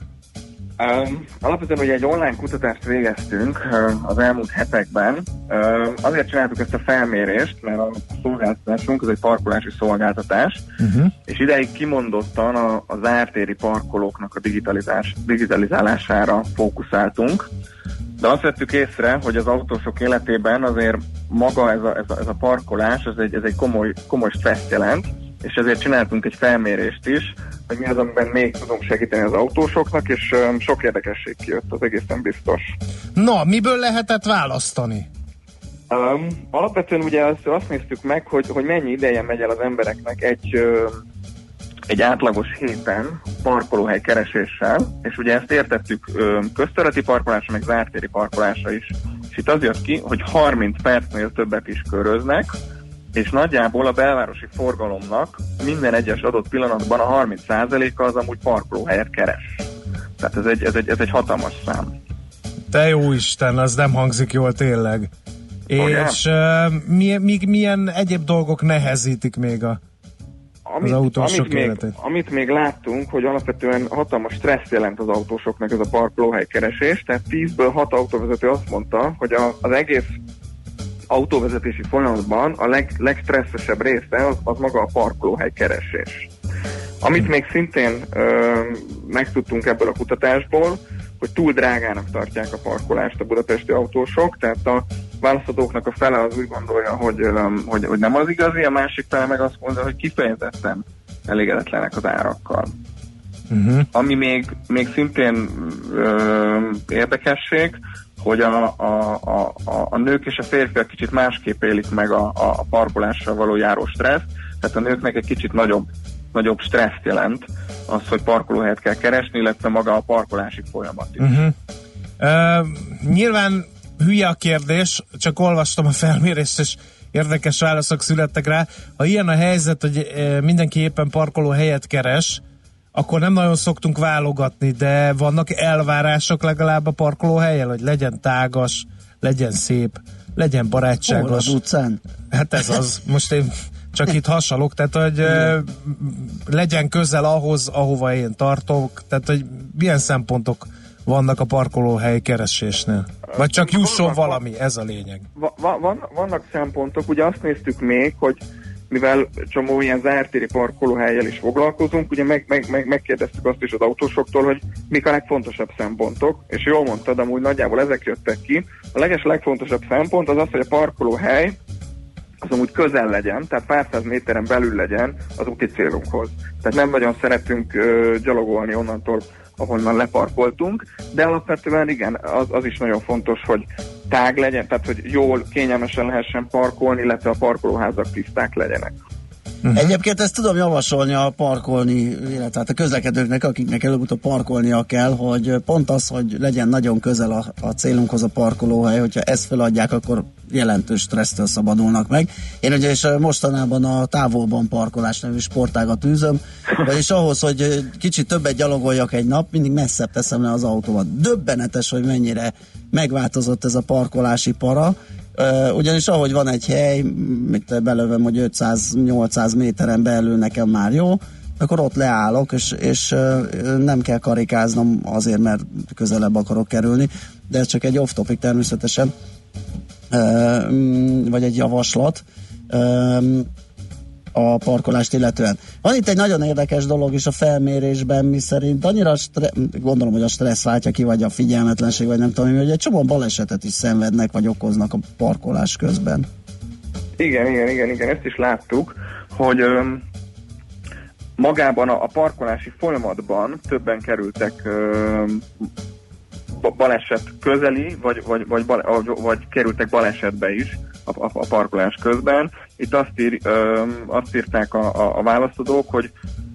Um, alapvetően ugye egy online kutatást végeztünk uh, az elmúlt hetekben. Uh, azért csináltuk ezt a felmérést, mert a szolgáltatásunk az egy parkolási szolgáltatás, uh-huh. és ideig kimondottan a, az ártéri parkolóknak a digitalizás, digitalizálására fókuszáltunk. De azt vettük észre, hogy az autósok életében azért maga ez a, ez a, ez a parkolás, ez egy, ez egy komoly, komoly stressz jelent, és ezért csináltunk egy felmérést is, hogy mi az, amiben még tudunk segíteni az autósoknak, és um, sok érdekesség kijött, az egészen biztos. Na, miből lehetett választani? Um, alapvetően ugye azt, azt néztük meg, hogy, hogy mennyi ideje megy el az embereknek egy, ö, egy átlagos héten parkolóhely kereséssel, és ugye ezt értettük ö, közterületi parkolásra, meg zártéri parkolásra is. És itt az jött ki, hogy harminc percnél többet is köröznek, és nagyjából a belvárosi forgalomnak minden egyes adott pillanatban a harminc százaléka az amúgy parkolóhelyet keres. Tehát ez egy, ez egy, ez egy hatalmas szám. Te jó Isten, az nem hangzik jól tényleg. Olyan? És uh, mi, mi, milyen egyéb dolgok nehezítik még a, amit, az autósok amit életét? Még, amit még láttunk, hogy alapvetően hatalmas stressz jelent az autósoknak ez a parkolóhely keresés, tehát tízből hat autóvezető azt mondta, hogy a, az egész autóvezetési folyamatban a leg, legstresszesebb része az, az maga a parkolóhely keresés. Amit még szintén ö, megtudtunk ebből a kutatásból, hogy túl drágának tartják a parkolást a budapesti autósok, tehát a választatóknak a fele az úgy gondolja, hogy, ö, hogy, hogy nem az igazi, a másik fele meg azt mondja, hogy kifejezetten elégedetlenek az árakkal. Uh-huh. Ami még, még szintén ö, érdekesség, hogy a, a, a, a nők és a férfiak kicsit másképp élik meg a, a parkolással való járó stressz, tehát a nőknek egy kicsit nagyobb, nagyobb stresszt jelent az, hogy parkolóhelyet kell keresni, illetve maga a parkolási folyamat is. Uh-huh. Uh, nyilván hülye a kérdés, csak olvastam a felmérést, és érdekes válaszok születtek rá. Ha ilyen a helyzet, hogy mindenki éppen parkolóhelyet keres, akkor nem nagyon szoktunk válogatni, de vannak elvárások legalább a parkolóhelyen, hogy legyen tágas, legyen szép, legyen barátságos. Hol az utcán? Hát ez az. Most én csak itt hasalok, tehát hogy legyen közel ahhoz, ahova én tartok, tehát hogy milyen szempontok vannak a parkolóhely keresésnél? Vagy csak jusson valami, ez a lényeg. Vannak szempontok, ugye azt néztük még, hogy mivel csomó ilyen zártéri parkolóhellyel is foglalkozunk, ugye meg, meg, meg, megkérdeztük azt is az autósoktól, hogy mik a legfontosabb szempontok, és jól mondtad, amúgy nagyjából ezek jöttek ki. A leges legfontosabb szempont az az, hogy a parkolóhely az amúgy közel legyen, tehát pár száz méteren belül legyen az úti célunkhoz. Tehát nem nagyon szeretünk ö, gyalogolni onnantól, ahonnan leparkoltunk, de alapvetően igen, az, az is nagyon fontos, hogy tág legyen, tehát hogy jól, kényelmesen lehessen parkolni, illetve a parkolóházak tiszták legyenek. Uh-huh. Egyébként ezt tudom javasolni a parkolni, illetve a közlekedőknek, akiknek előbb-utóbb parkolnia kell, hogy pont az, hogy legyen nagyon közel a, a célunkhoz a parkolóhely, hogyha ezt feladják, akkor jelentős stressztől szabadulnak meg. Én ugye is mostanában a távolban parkolás nevű sportágat űzöm, vagyis ahhoz, hogy kicsit többet gyalogoljak egy nap, mindig messzebb teszem le az autómat. Döbbenetes, hogy mennyire megváltozott ez a parkolási para, Uh, ugyanis ahogy van egy hely, mit belövöm, hogy ötszáz-nyolcszáz méteren belül nekem már jó, akkor ott leállok, és, és uh, nem kell karikáznom azért, mert közelebb akarok kerülni, de ez csak egy off-topic természetesen, uh, vagy egy javaslat uh, a parkolást illetően. Van itt egy nagyon érdekes dolog is a felmérésben, miszerint annyira, stre- gondolom, hogy a stressz váltja ki, vagy a figyelmetlenség, vagy nem tudom, hogy egy csomó balesetet is szenvednek, vagy okoznak a parkolás közben. Igen, igen, igen, igen, ezt is láttuk, hogy öm, magában a, a parkolási folyamatban többen kerültek öm, baleset közeli, vagy, vagy, vagy, vagy, vagy kerültek balesetbe is a, a, a parkolás közben. Itt azt, ír, öm, azt írták a, a, a választodók, hogy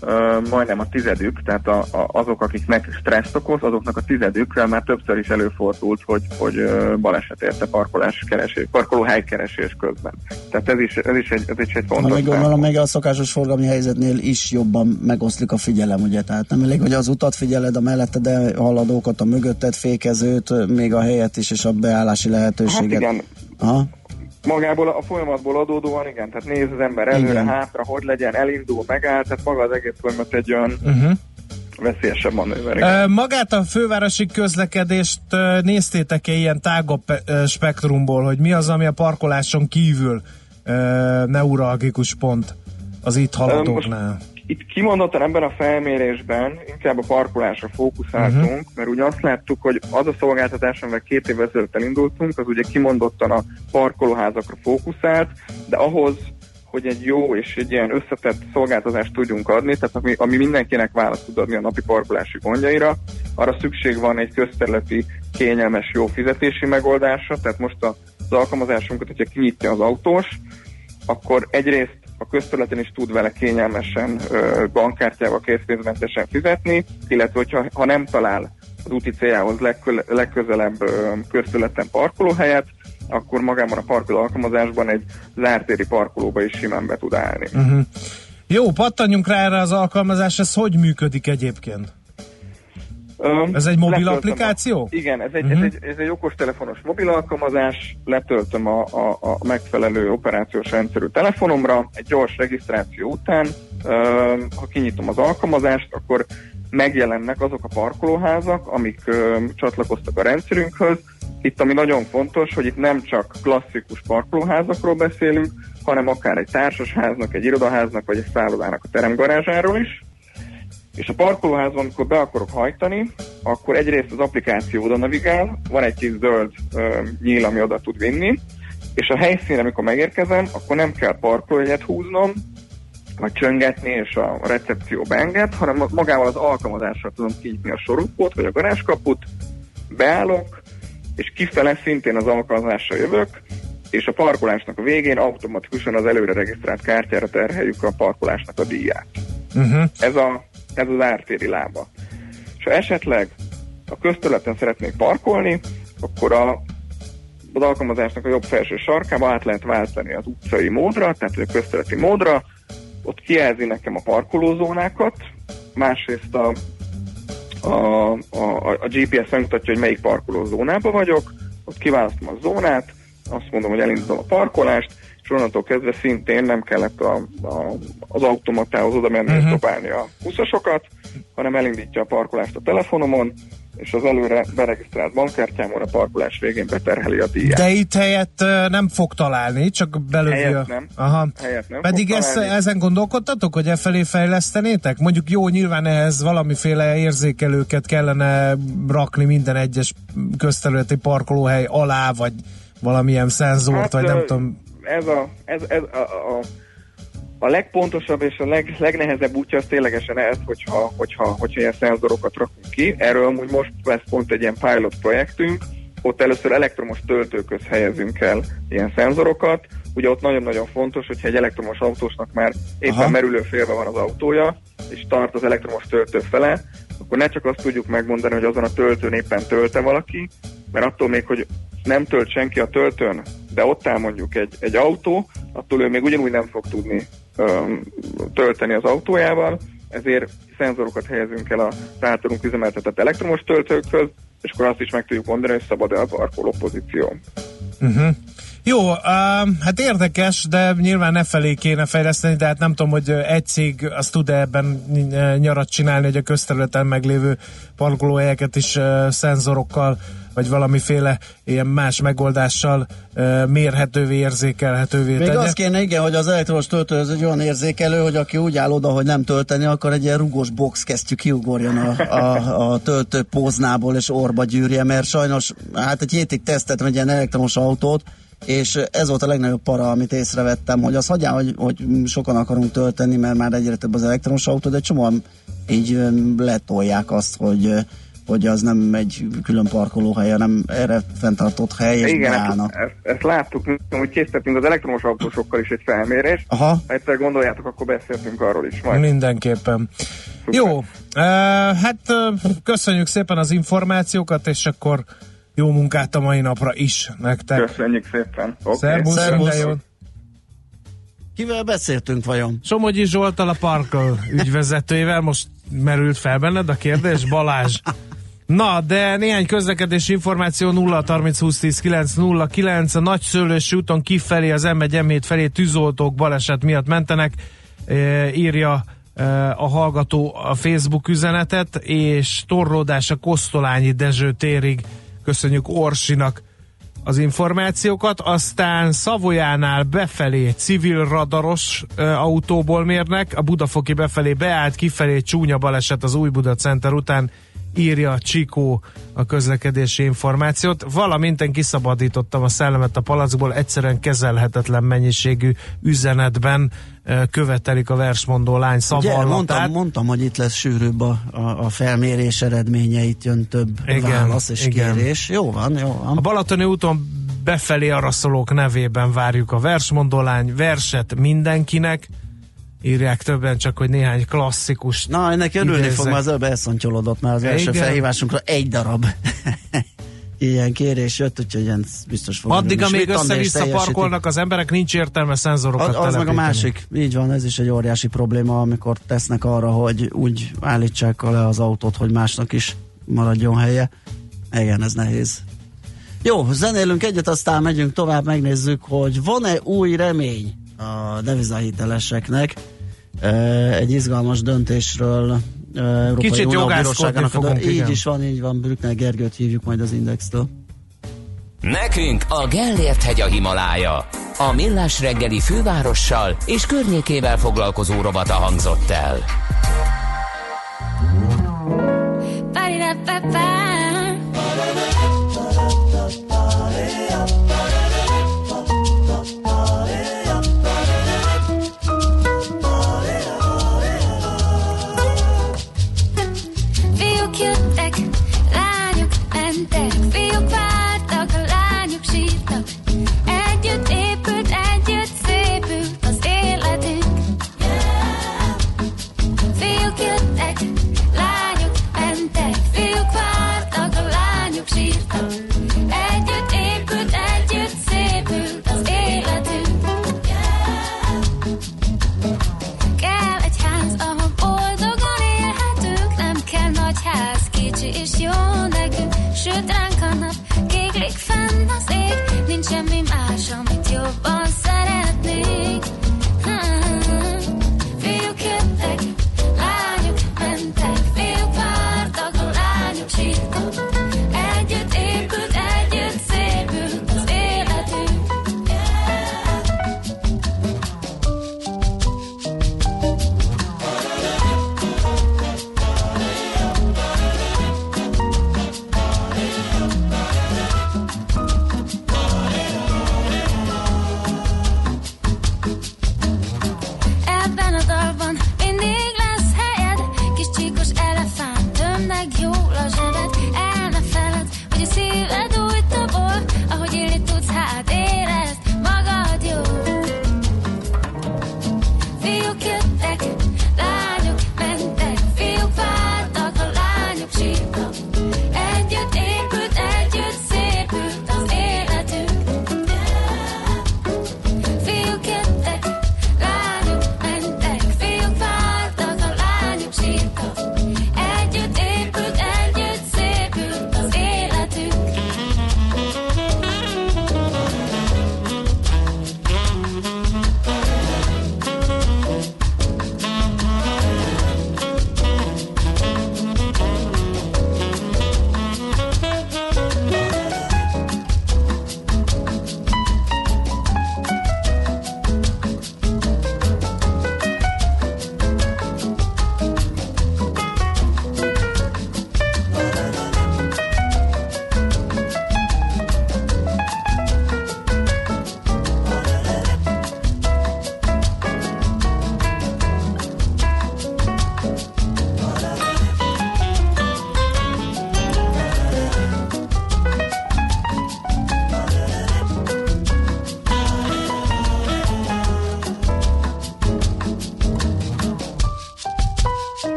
öm, majdnem a tizedük, tehát a, a, azok, akiknek stresszt okoz, azoknak a tizedükre már többször is előfordult, hogy, hogy ö, baleset érte parkolás keresés, parkolóhely keresés közben. Tehát ez is, ez is egy, ez is egy fontos. Még gondolom, még a szokásos forgalmi helyzetnél is jobban megoszlik a figyelem, ugye? Tehát nem elég, hogy az utat figyeled, a melletted haladókat, a mögötted fékezőt, még a helyet is, és a beállási lehetőséget. Hát igen. Aha. Magából a folyamatból adódóan, igen, tehát néz az ember előre, igen, hátra, hogy legyen, elindul, megáll, tehát maga az egész folyamat egy olyan uh-huh. veszélyesebb manőver. Magát a fővárosi közlekedést néztétek-e ilyen tágabb spektrumból, hogy mi az, ami a parkoláson kívül neuralgikus pont az itt haladóknál? Itt kimondottan ebben a felmérésben inkább a parkolásra fókuszáltunk, uh-huh. mert ugye azt láttuk, hogy az a szolgáltatás, amivel két évvel ezelőtt elindultunk, az ugye kimondottan a parkolóházakra fókuszált, de ahhoz, hogy egy jó és egy ilyen összetett szolgáltatást tudjunk adni, tehát ami, ami mindenkinek választ tud adni a napi parkolási gondjaira, arra szükség van egy közterületi, kényelmes, jó fizetési megoldásra, tehát most az alkalmazásunkat, hogyha kinyitja az autós, akkor egyrészt a közterületen is tud vele kényelmesen bankkártyával készpénzmentesen fizetni, illetve hogyha, ha nem talál az úti céljához legkö, legközelebb közterületen parkolóhelyet, akkor magában a parkoló alkalmazásban egy zártéri parkolóba is simán be tud állni. Uh-huh. Jó, pattanjunk rá erre az alkalmazásra, ez hogy működik egyébként? Um, ez egy mobil applikáció? A, igen, ez egy, uh-huh. ez, egy, ez egy okostelefonos mobil alkalmazás, letöltöm a, a, a megfelelő operációs rendszerű telefonomra, egy gyors regisztráció után, um, ha kinyitom az alkalmazást, akkor megjelennek azok a parkolóházak, amik um, csatlakoztak a rendszerünkhöz. Itt ami nagyon fontos, hogy itt nem csak klasszikus parkolóházakról beszélünk, hanem akár egy társasháznak, egy irodaháznak, vagy egy szállodának a teremgarázsáról is. És a parkolóházban, amikor be akarok hajtani, akkor egyrészt az applikáció oda navigál, van egy kis zöld ö, nyíl, ami oda tud vinni, és a helyszínre, amikor megérkezem, akkor nem kell parkolójegyet húznom, vagy csöngetni, és a recepció beenged, hanem magával az alkalmazással tudom kinyitni a sorukot, vagy a garázskaput, beállok, és kifele szintén az alkalmazással jövök, és a parkolásnak a végén automatikusan az előre regisztrált kártyára terheljük a parkolásnak a díját. Uh-huh. Ez a Ez az ártéri lába. És ha esetleg a közterületen szeretnék parkolni, akkor a, az alkalmazásnak a jobb felső sarkába át lehet váltani az utcai módra, tehát a közterületi módra, ott kijelzi nekem a parkolózónákat, másrészt a, a, a, a gé pé es megmutatja, hogy melyik parkolózónában vagyok, ott kiválasztom a zónát, azt mondom, hogy elindítom a parkolást, és onnantól kezdve szintén nem kellett a, a, az automatához oda menni és dobálni a huszasokat, hanem elindítja a parkolást a telefonomon, és az előre beregisztrált bankkártyámon a parkolás végén beterheli a díját. De itt helyett nem fog találni, csak belőle. Helyett nem. Aha. Helyett nem Pedig ezt, ezen gondolkodtatok, hogy e felé fejlesztenétek? Mondjuk jó, nyilván ehhez valamiféle érzékelőket kellene rakni minden egyes közterületi parkolóhely alá, vagy valamilyen szenzort, hát, vagy nem ö, tudom. Ez a... Ez, ez a, a A legpontosabb és a leg, legnehezebb útja az ténylegesen ez, hogyha, hogyha, hogyha ilyen szenzorokat rakunk ki. Erről amúgy most lesz pont egy ilyen pilot projektünk, ott először elektromos töltőköz helyezünk el ilyen szenzorokat. Ugye ott nagyon-nagyon fontos, hogyha egy elektromos autósnak már éppen Aha. merülő félbe van az autója, és tart az elektromos töltő fele, akkor ne csak azt tudjuk megmondani, hogy azon a töltőn éppen tölte valaki, mert attól még, hogy nem tölt senki a töltőn, de ott áll mondjuk egy, egy autó, attól ő még ugyanúgy nem fog tudni tölteni az autójával, ezért szenzorokat helyezünk el a általunk üzemeltetett elektromos töltőkhöz, és akkor azt is meg tudjuk mondani, hogy szabad-e a parkoló pozíció. Uh-huh. Jó, uh, hát érdekes, de nyilván e felé kéne fejleszteni, de hát nem tudom, hogy egy cég azt tud-e ebben nyarat csinálni, hogy a közterületen meglévő parkolóhelyeket is uh, szenzorokkal vagy valamiféle ilyen más megoldással uh, mérhetővé, érzékelhetővé tegye. Még azt kéne, igen, hogy az elektromos töltő az egy olyan érzékelő, hogy aki úgy áll oda, hogy nem tölteni, akkor egy ilyen rugós box kesztyű kiugorjon a, a, a töltő póznából és orba gyűrje, mert sajnos hát egy hétig teszteltem egy ilyen elektromos autót, és ez volt a legnagyobb para, amit észrevettem, hogy azt hagyjál, hogy, hogy sokan akarunk tölteni, mert már egyre több az elektromos autó, de csomóan így letolják azt, hogy hogy az nem egy külön parkolóhely, hanem erre fenntartott hely, és igen, beállnak. Ezt, ezt, ezt láttuk, hogy készítettünk az elektromos autósokkal is egy felmérést. Aha. Ha egyszer gondoljátok, akkor beszéltünk arról is majd. Mindenképpen. Szuper. Jó, e, hát köszönjük szépen az információkat, és akkor jó munkát a mai napra is nektek. Köszönjük szépen. Okay. Szervusz, szervusz. Kivel beszéltünk vajon? Somogyi Zsolttal, a Parkl ügyvezetőjével. Most merült fel benned a kérdés, Balázs? Na, de néhány közlekedési információ. Nulla harminc húsz tíz kilenc nulla kilenc. A Nagyszőlősi úton kifelé az M egy M hét felé tűzoltók baleset miatt mentenek, e, írja e, a hallgató a Facebook üzenetet, és torlódás a Kosztolányi Dezső térig. Köszönjük Orsinak az információkat. Aztán Savoyánál befelé civil radaros ö, autóból mérnek, a Budafoki befelé beállt, kifelé csúnya baleset az Új Buda Center után, írja Csikó a közlekedési információt. Valamint én kiszabadítottam a szellemet a palackból, egyszerűen kezelhetetlen mennyiségű üzenetben ö, követelik a versmondó lány szavallatát. Ugye, mondtam, mondtam, hogy itt lesz sűrűbb a, a, a felmérés eredménye, itt jön több igen, válasz és igen. kérés. Jó van, jó van. A Balatoni úton befelé araszolók nevében várjuk a versmondó lány, verset mindenkinek, írják többen, csak hogy néhány klasszikus. Na, ennek örülni fog, már az előbb elszontyolodott, már az igen. első felhívásunkra egy darab ilyen kérés jött, úgyhogy ilyen biztos fog. Addig, amíg össze-vissza parkolnak az emberek, nincs értelme szenzorokat az, az meg a másik, így van, ez is egy óriási probléma, amikor tesznek arra, hogy úgy állítsák le az autót, hogy másnak is maradjon helye. Igen, ez nehéz. Jó, zenélünk egyet, aztán megyünk tovább, megnézzük, hogy van-e új remény a devizahiteleseknek. Egy izgalmas döntésről Európai Kicsit Unió Bíróságának fogunk, adott. Így igen. is van, így van. Brückner Gergőt hívjuk majd az Index-től. Nekünk a Gellért hegy a Himalája. A Millás reggeli fővárossal és környékével foglalkozó rovata hangzott el. Fiúk jöttek, lányok mentek, fiúk vártak,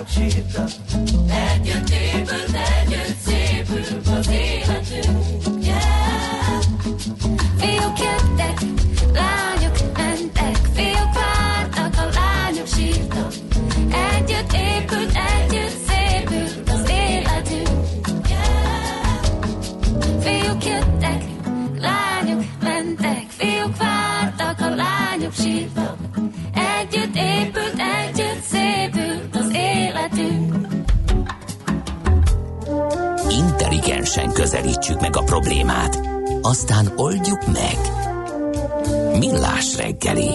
Nagyobb séta, egyet éből, egyet szépül az életünk, yeah. Fiúk jöttek, lányok mentek, fiúk vártak, a lányok sírtak, egyet éből, egyet szépül az életünk, yeah. Fiúk jöttek, lányok mentek, fiúk vártak, a lányok sírtak, együtt épült, együtt szépült az életünk. Intelligensen közelítsük meg a problémát, aztán oldjuk meg. Millás reggeli.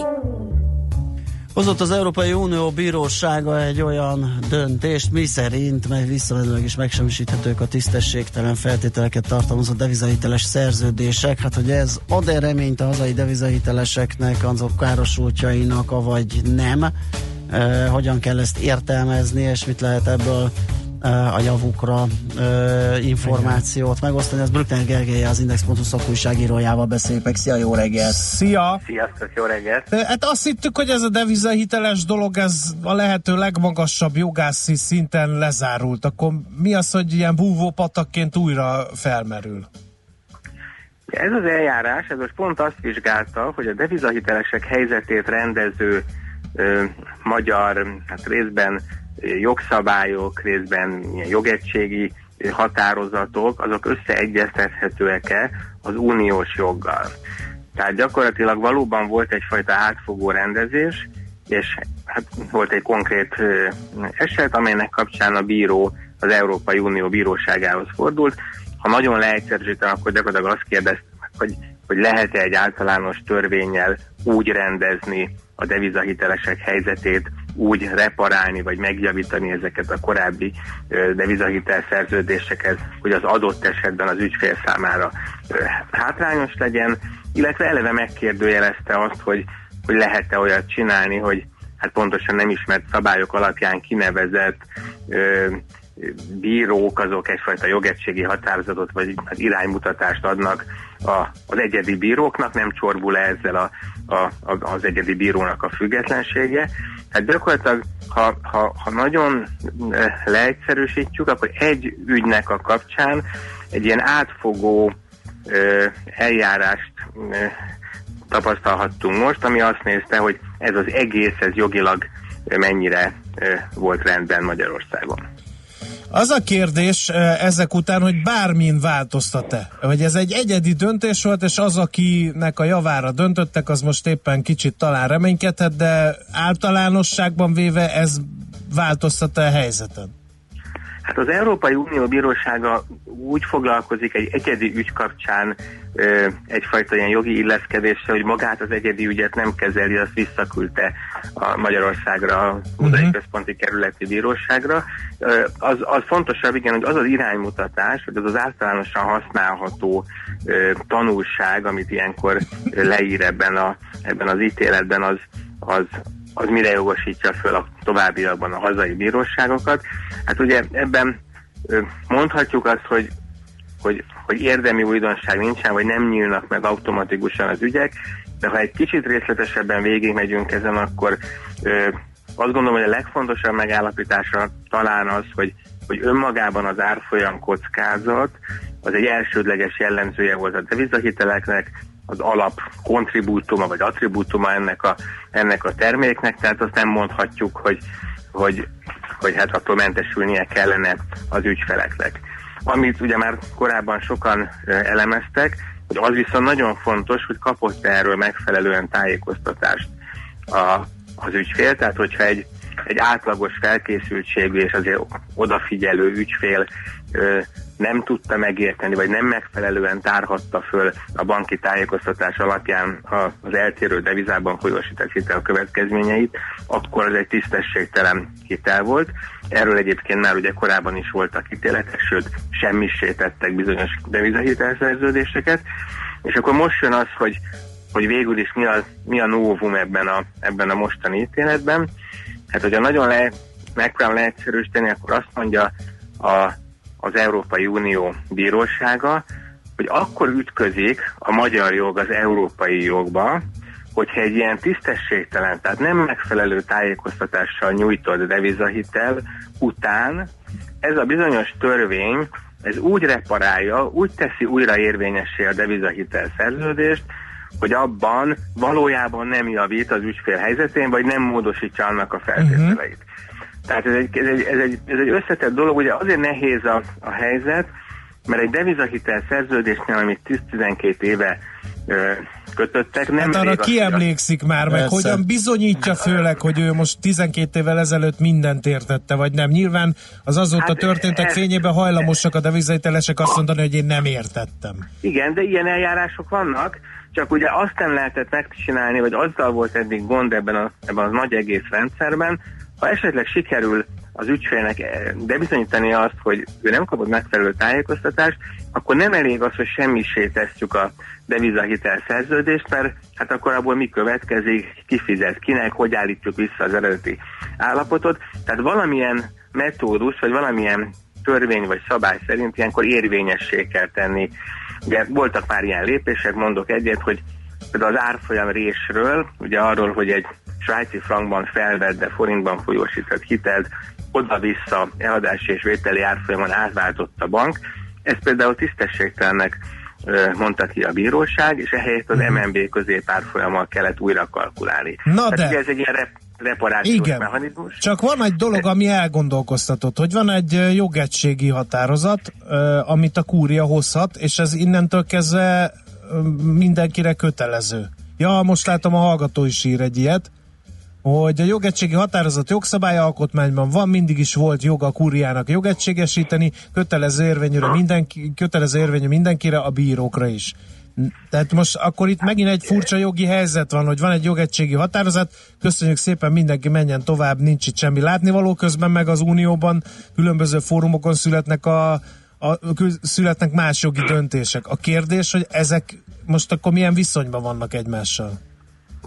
Hozott az Európai Unió bírósága egy olyan döntést, miszerint meg visszamenőleg is megsemmisíthetők a tisztességtelen feltételeket tartalmazó devizahiteles szerződések. Hát, hogy ez ad-e reményt a hazai devizahiteleseknek, azok károsultjainak, avagy nem? E, hogyan kell ezt értelmezni, és mit lehet ebből e, a javukra e, információt megosztani? Az Brückner Gergelye, az Index pont hu szakújságírójával beszélünk. Szia, jó reggelt! Szia! Sziasztok, jó reggelt! Hát azt hittük, hogy ez a devizahiteles dolog, ez a lehető legmagasabb jogászi szinten lezárult. Akkor mi az, hogy ilyen búvópatakként újra felmerül? Ez az eljárás, ez most pont azt vizsgálta, hogy a devizahitelesek helyzetét rendező ö, magyar, hát részben jogszabályok, részben jogegységi határozatok, azok összeegyeztethetőek-e az uniós joggal. Tehát gyakorlatilag valóban volt egyfajta átfogó rendezés, és hát volt egy konkrét eset, amelynek kapcsán a bíró az Európai Unió bíróságához fordult. Ha nagyon leegyszerűsítem, akkor gyakorlatilag azt kérdeztem, hogy, hogy lehet-e egy általános törvénnyel úgy rendezni a devizahitelesek helyzetét, úgy reparálni vagy megjavítani ezeket a korábbi devizahitel szerződéseket, hogy az adott esetben az ügyfél számára hátrányos legyen, illetve eleve megkérdőjelezte azt, hogy, hogy lehet-e olyat csinálni, hogy hát pontosan nem ismert szabályok alapján kinevezett ö, bírók azok egyfajta jogegységi határozatot vagy iránymutatást adnak a, az egyedi bíróknak, nem csorbul ezzel a, a, a, az egyedi bírónak a függetlensége. Hát gyakorlatilag, ha, ha, ha nagyon leegyszerűsítjük, akkor egy ügynek a kapcsán egy ilyen átfogó ö, eljárást ö, tapasztalhattunk most, ami azt nézte, hogy ez az egész, ez jogilag mennyire ö, volt rendben Magyarországon. Az a kérdés ezek után, hogy bármin változtat-e? Vagy ez egy egyedi döntés volt, és az, akinek a javára döntöttek, az most éppen kicsit talán reménykedhet, de általánosságban véve ez változtat-e a helyzeten? Hát az Európai Unió Bírósága úgy foglalkozik egy egyedi ügy kapcsán ö, egyfajta ilyen jogi illeszkedéssel, hogy magát az egyedi ügyet nem kezeli, azt visszaküldte a Magyarországra, a Budai uh-huh. Központi Kerületi Bíróságra. Ö, az, az fontosabb, igen, hogy az az iránymutatás, hogy az az általánosan használható ö, tanulság, amit ilyenkor leír ebben, a, ebben az ítéletben, az, az az mire jogosítja föl a továbbiakban a hazai bíróságokat. Hát ugye ebben mondhatjuk azt, hogy, hogy, hogy érdemi újdonság nincsen, vagy nem nyílnak meg automatikusan az ügyek, de ha egy kicsit részletesebben végigmegyünk ezen, akkor ö, azt gondolom, hogy a legfontosabb megállapítása talán az, hogy, hogy önmagában az árfolyam kockázat, az egy elsődleges jellemzője volt a devizahiteleknek, az alap kontribútuma vagy attribútuma ennek a, ennek a terméknek, tehát azt nem mondhatjuk, hogy, hogy, hogy hát attól mentesülnie kellene az ügyfeleknek. Amit ugye már korábban sokan elemeztek, hogy az viszont nagyon fontos, hogy kapott erről megfelelően tájékoztatást a, az ügyfél, tehát hogyha egy, egy átlagos felkészültségű és azért odafigyelő ügyfél ö, nem tudta megérteni, vagy nem megfelelően tárhatta föl a banki tájékoztatás alapján az eltérő devizában folyósított hitel következményeit, akkor az egy tisztességtelen hitel volt. Erről egyébként már ugye korábban is voltak ítéletek, sőt semmissé tettek bizonyos devizahitelszerződéseket. És akkor most jön az, hogy, hogy végül is mi a, mi a novum ebben a, ebben a mostani ítéletben. Hát, hogyha nagyon le, megpróbálom leegyszerűsíteni, akkor azt mondja a az Európai Unió bírósága, hogy akkor ütközik a magyar jog az európai jogba, hogyha egy ilyen tisztességtelen, tehát nem megfelelő tájékoztatással nyújtott devizahitel után ez a bizonyos törvény, ez úgy reparálja, úgy teszi újra érvényessé a devizahitel szerződést, hogy abban valójában nem javít az ügyfél helyzetén, vagy nem módosítja annak a feltételeit. Uh-huh. Tehát ez egy, ez, egy, ez, egy, ez egy összetett dolog, ugye azért nehéz a, a helyzet, mert egy devizahitel szerződésnél, amit tíz-tizenkét éve ö, kötöttek, nem hát arra kiemlékszik a... már, meg Esze. Hogyan bizonyítja főleg, hogy ő most tizenkét évvel ezelőtt mindent értette, vagy nem. Nyilván az azóta hát történtek ez... fényében hajlamosak a devizahitelesek azt mondani, hogy én nem értettem. Igen, de ilyen eljárások vannak, csak ugye azt nem lehetett megcsinálni, vagy azzal volt eddig gond ebben a, ebben a nagy egész rendszerben, ha esetleg sikerül az ügyfélnek bebizonyítani azt, hogy ő nem kapott megfelelő tájékoztatást, akkor nem elég az, hogy semmisé tesszük a devizahitel szerződést, mert hát akkor abból mi következik, ki fizet, kinek, hogy állítjuk vissza az eredeti állapotot. Tehát valamilyen metódus, vagy valamilyen törvény vagy szabály szerint ilyenkor érvényessé kell tenni. Ugye voltak már ilyen lépések, mondok egyet, hogy például az árfolyam résről, ugye arról, hogy egy svájci frankban felvett, de forintban folyósított hitelt oda-vissza eladási és vételi árfolyamon átváltott a bank. Ez például tisztességtelennek mondta ki a bíróság, és ehelyett az em en bé középárfolyammal kellett újra kalkulálni. Na de. Ez egy ilyen rep- reparációs igen. mechanizmus. Csak van egy dolog, ami elgondolkoztatott, hogy van egy jogegységi határozat, amit a kúria hozhat, és ez innentől kezdve mindenkire kötelező. Ja, most látom, a hallgató is ír egy ilyet, hogy a jogegységi határozat jogszabálya alkotmányban van, mindig is volt joga a kúriának jogegységesíteni, kötelező érvényűre mindenki, kötelező érvényű mindenkire, a bírókra is. Tehát most akkor itt megint egy furcsa jogi helyzet van, hogy van egy jogegységi határozat, köszönjük szépen, mindenki menjen tovább, nincs itt semmi látnivaló, közben meg az Unióban különböző fórumokon születnek a A, születnek más jogi döntések. A kérdés, hogy ezek most akkor milyen viszonyban vannak egymással?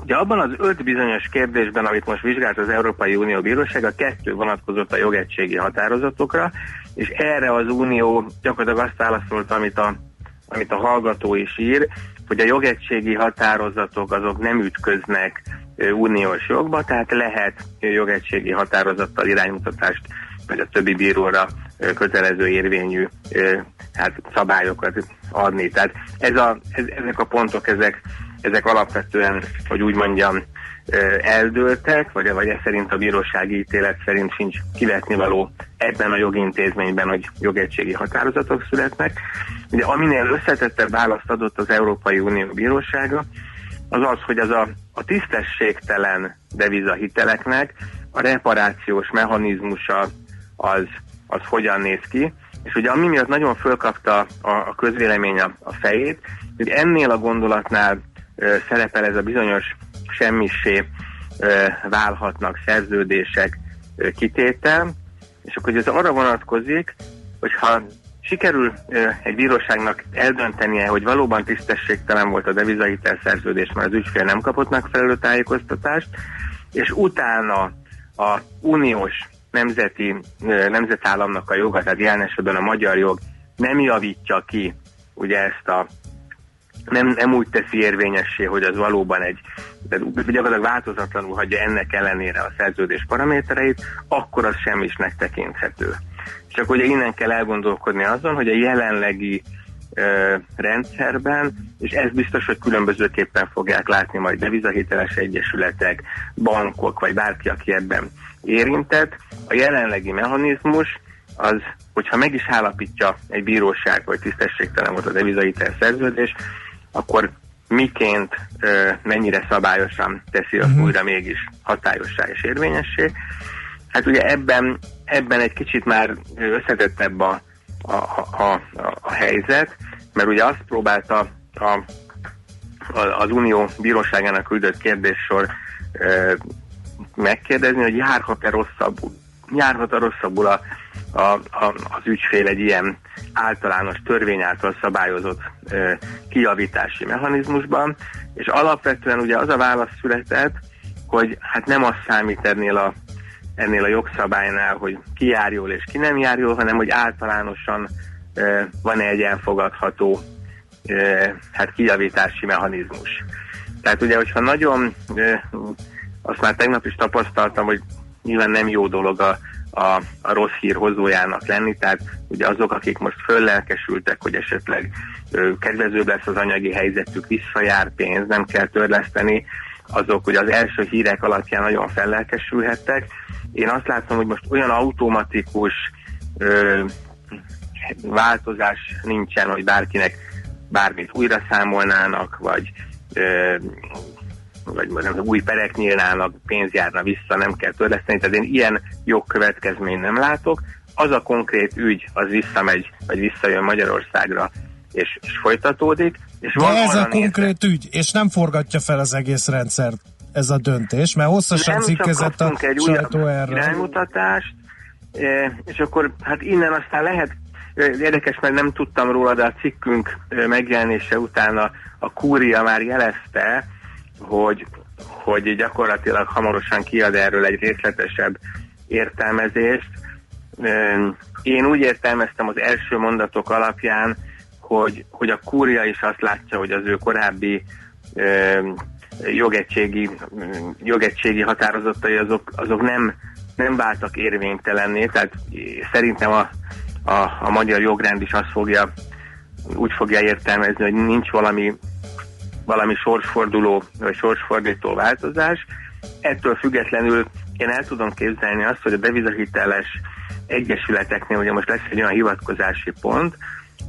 Ugye abban az öt bizonyos kérdésben, amit most vizsgált az Európai Unió Bíróság, a kettő vonatkozott a jogegységi határozatokra, és erre az Unió gyakorlatilag azt válaszolta, amit a, amit a hallgató is ír, hogy a jogegységi határozatok azok nem ütköznek uniós jogba, tehát lehet jogegységi határozattal iránymutatást vagy a többi bíróra kötelező érvényű hát, szabályokat adni. Tehát ez a, ez, ezek a pontok, ezek, ezek alapvetően, hogy úgy mondjam, eldőltek, vagy, vagy ez szerint a bírósági ítélet szerint sincs kivetnivaló ebben a jogintézményben, hogy jogegységi határozatok születnek. Ugye aminél összetettebb választ adott az Európai Unió Bírósága, az az, hogy az a, a tisztességtelen devizahiteleknek a reparációs mechanizmusa az, az hogyan néz ki, és ugye ami miatt nagyon fölkapta a, a közvélemény a, a fejét, hogy ennél a gondolatnál ö, szerepel ez a bizonyos semmissé ö, válhatnak szerződések ö, kitétel, és akkor ez arra vonatkozik, hogyha sikerül ö, egy bíróságnak eldöntenie, hogy valóban tisztességtelen volt a devizahitel szerződés, mert az ügyfél nem kapott megfelelő tájékoztatást, és utána a uniós nemzeti, nemzetállamnak a joga, tehát jelen esetben a magyar jog nem javítja ki, ugye ezt a nem, nem úgy teszi érvényessé, hogy az valóban egy, tehát gyakorlatilag változatlanul hagyja ennek ellenére a szerződés paramétereit, akkor az semmisnek tekinthető. Csak ugye innen kell elgondolkodni azon, hogy a jelenlegi ö, rendszerben, és ez biztos, hogy különbözőképpen fogják látni majd devizahiteles egyesületek, bankok, vagy bárki, aki ebben érintett, a jelenlegi mechanizmus az, hogyha meg is állapítja egy bíróság, hogy tisztességtelen volt a devizahitel szerződés, akkor miként mennyire szabályosan teszi azt újra mégis hatályossá és érvényessé. Hát ugye ebben, ebben egy kicsit már összetettebb a, a, a, a, a helyzet, mert ugye azt próbálta a, a, az Unió Bíróságának küldött kérdéssor megkérdezni, hogy járhat-e rosszabbul, járhat-e rosszabbul a, a, a, az ügyfél egy ilyen általános törvény által szabályozott e, kijavítási mechanizmusban, és alapvetően ugye az a válasz született, hogy hát nem az számít ennél a, ennél a jogszabálynál, hogy ki jár jól és ki nem jár jól, hanem hogy általánosan e, van-e egy elfogadható e, hát kijavítási mechanizmus. Tehát ugye, hogyha nagyon, azt már tegnap is tapasztaltam, hogy nyilván nem jó dolog a, a, a rossz hír hozójának lenni, tehát ugye azok, akik most föllelkesültek, hogy esetleg kedvezőbb lesz az anyagi helyzetük, visszajár pénz, nem kell törleszteni, azok ugye az első hírek alapján nagyon fellelkesülhettek. Én azt látom, hogy most olyan automatikus ö, változás nincsen, hogy bárkinek bármit újra számolnának, vagy, ö, vagy nem, új perek nyílnának, pénz járna vissza, nem kell törleszteni, tehát én ilyen jogkövetkezményt nem látok. Az a konkrét ügy, az visszamegy, vagy visszajön Magyarországra, és, és folytatódik. És de ez a konkrét nézze. Ügy, és nem forgatja fel az egész rendszert ez a döntés, mert hosszasan cikkezett a egy sajtó erre. Iránymutatást, és akkor hát innen aztán lehet, érdekes, mert nem tudtam róla, de a cikkünk megjelenése után a, a Kúria már jelezte, hogy, hogy gyakorlatilag hamarosan kiad erről egy részletesebb értelmezést. Én úgy értelmeztem az első mondatok alapján, Hogy, hogy a Kúria is azt látja, hogy az ő korábbi ö, jogegységi, ö, jogegységi határozatai azok, azok nem, nem váltak érvénytelenné, tehát szerintem a, a, a magyar jogrend is azt fogja, úgy fogja értelmezni, hogy nincs valami, valami sorsforduló vagy sorsfordító változás. Ettől függetlenül én el tudom képzelni azt, hogy a devizahiteles egyesületeknél ugye most lesz egy olyan hivatkozási pont,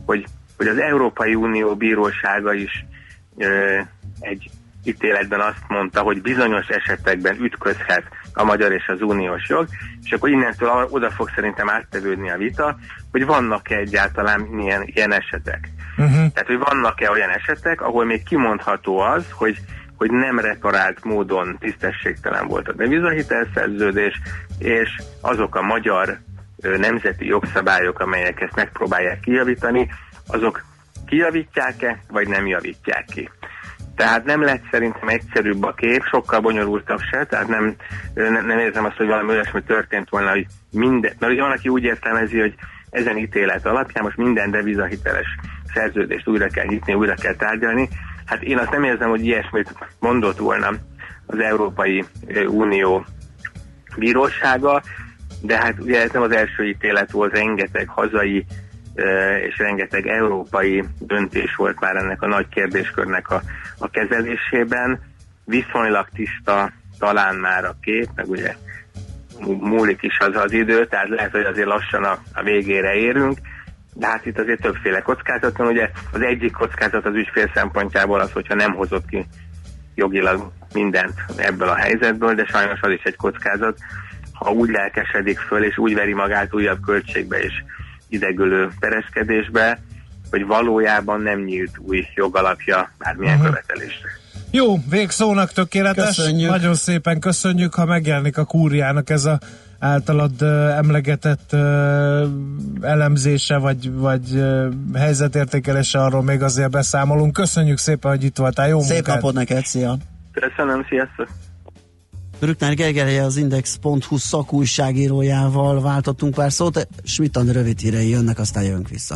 hogy hogy az Európai Unió bírósága is ö, egy ítéletben azt mondta, hogy bizonyos esetekben ütközhet a magyar és az uniós jog, és akkor innentől oda fog szerintem áttevődni a vita, hogy vannak-e egyáltalán ilyen, ilyen esetek. Uh-huh. Tehát, hogy vannak-e olyan esetek, ahol még kimondható az, hogy, hogy nem reparált módon tisztességtelen volt a devizahitelszerződés, és azok a magyar ö, nemzeti jogszabályok, amelyek ezt megpróbálják kijavítani, azok kijavítják-e, vagy nem javítják ki. Tehát nem lett szerintem egyszerűbb a kép, sokkal bonyolultabb se, tehát nem, nem, nem érzem azt, hogy valami olyasmi történt volna, hogy minden, mert ugye van, aki úgy értelmezi, hogy ezen ítélet alapján most minden devizahiteles szerződést újra kell nyitni, újra kell tárgyalni. Hát én azt nem érzem, hogy ilyesmit mondott volna az Európai Unió bírósága, de hát ugye ez nem az első ítélet volt, rengeteg hazai és rengeteg európai döntés volt már ennek a nagy kérdéskörnek a, a kezelésében. Viszonylag tiszta talán már a kép, meg ugye múlik is az az idő, tehát lehet, hogy azért lassan a, a végére érünk, de hát itt azért többféle kockázat van. Ugye az egyik kockázat az ügyfél szempontjából az, hogyha nem hozott ki jogilag mindent ebből a helyzetből, de sajnos az is egy kockázat, ha úgy lelkesedik föl, és úgy veri magát újabb költségbe is, idegölő pereskedésbe, hogy valójában nem nyílt új jogalapja bármilyen uh-huh. követelésre. Jó, végszónak tökéletes. Köszönjük. Nagyon szépen köszönjük, ha megjelenik a Kúriának ez a általad uh, emlegetett uh, elemzése, vagy, vagy uh, helyzetértékelése, arról még azért beszámolunk. Köszönjük szépen, hogy itt voltál. Jó munkát. Szép napod neked, szia! Köszönöm, sziasztok! Brückner Gergelye az Index pont hu szakújságírójával váltottunk pár szót, Schmidt-András rövid hírei jönnek, aztán jövünk vissza.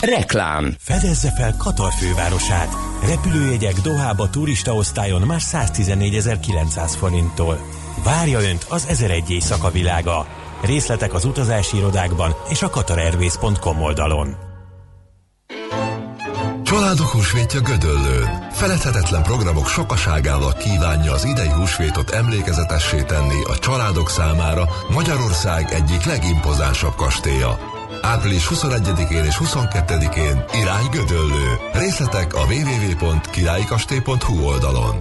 Reklám. Fedezze fel Katar fővárosát. Repülőjegyek Dohába turistaosztályon már száztizennégyezer-kilencszáz forinttól. Várja önt az ezer egy éjszaka világa. Részletek az utazási irodákban és a katar airways pont com oldalon. Családok húsvétja Gödöllőn. Feledhetetlen programok sokaságával kívánja az idei húsvétot emlékezetessé tenni a családok számára Magyarország egyik legimpozánsabb kastélya. április huszonegyedikén és huszonkettedikén irány Gödöllő. Részletek a double-u double-u double-u pont királyi kastély pont hu oldalon.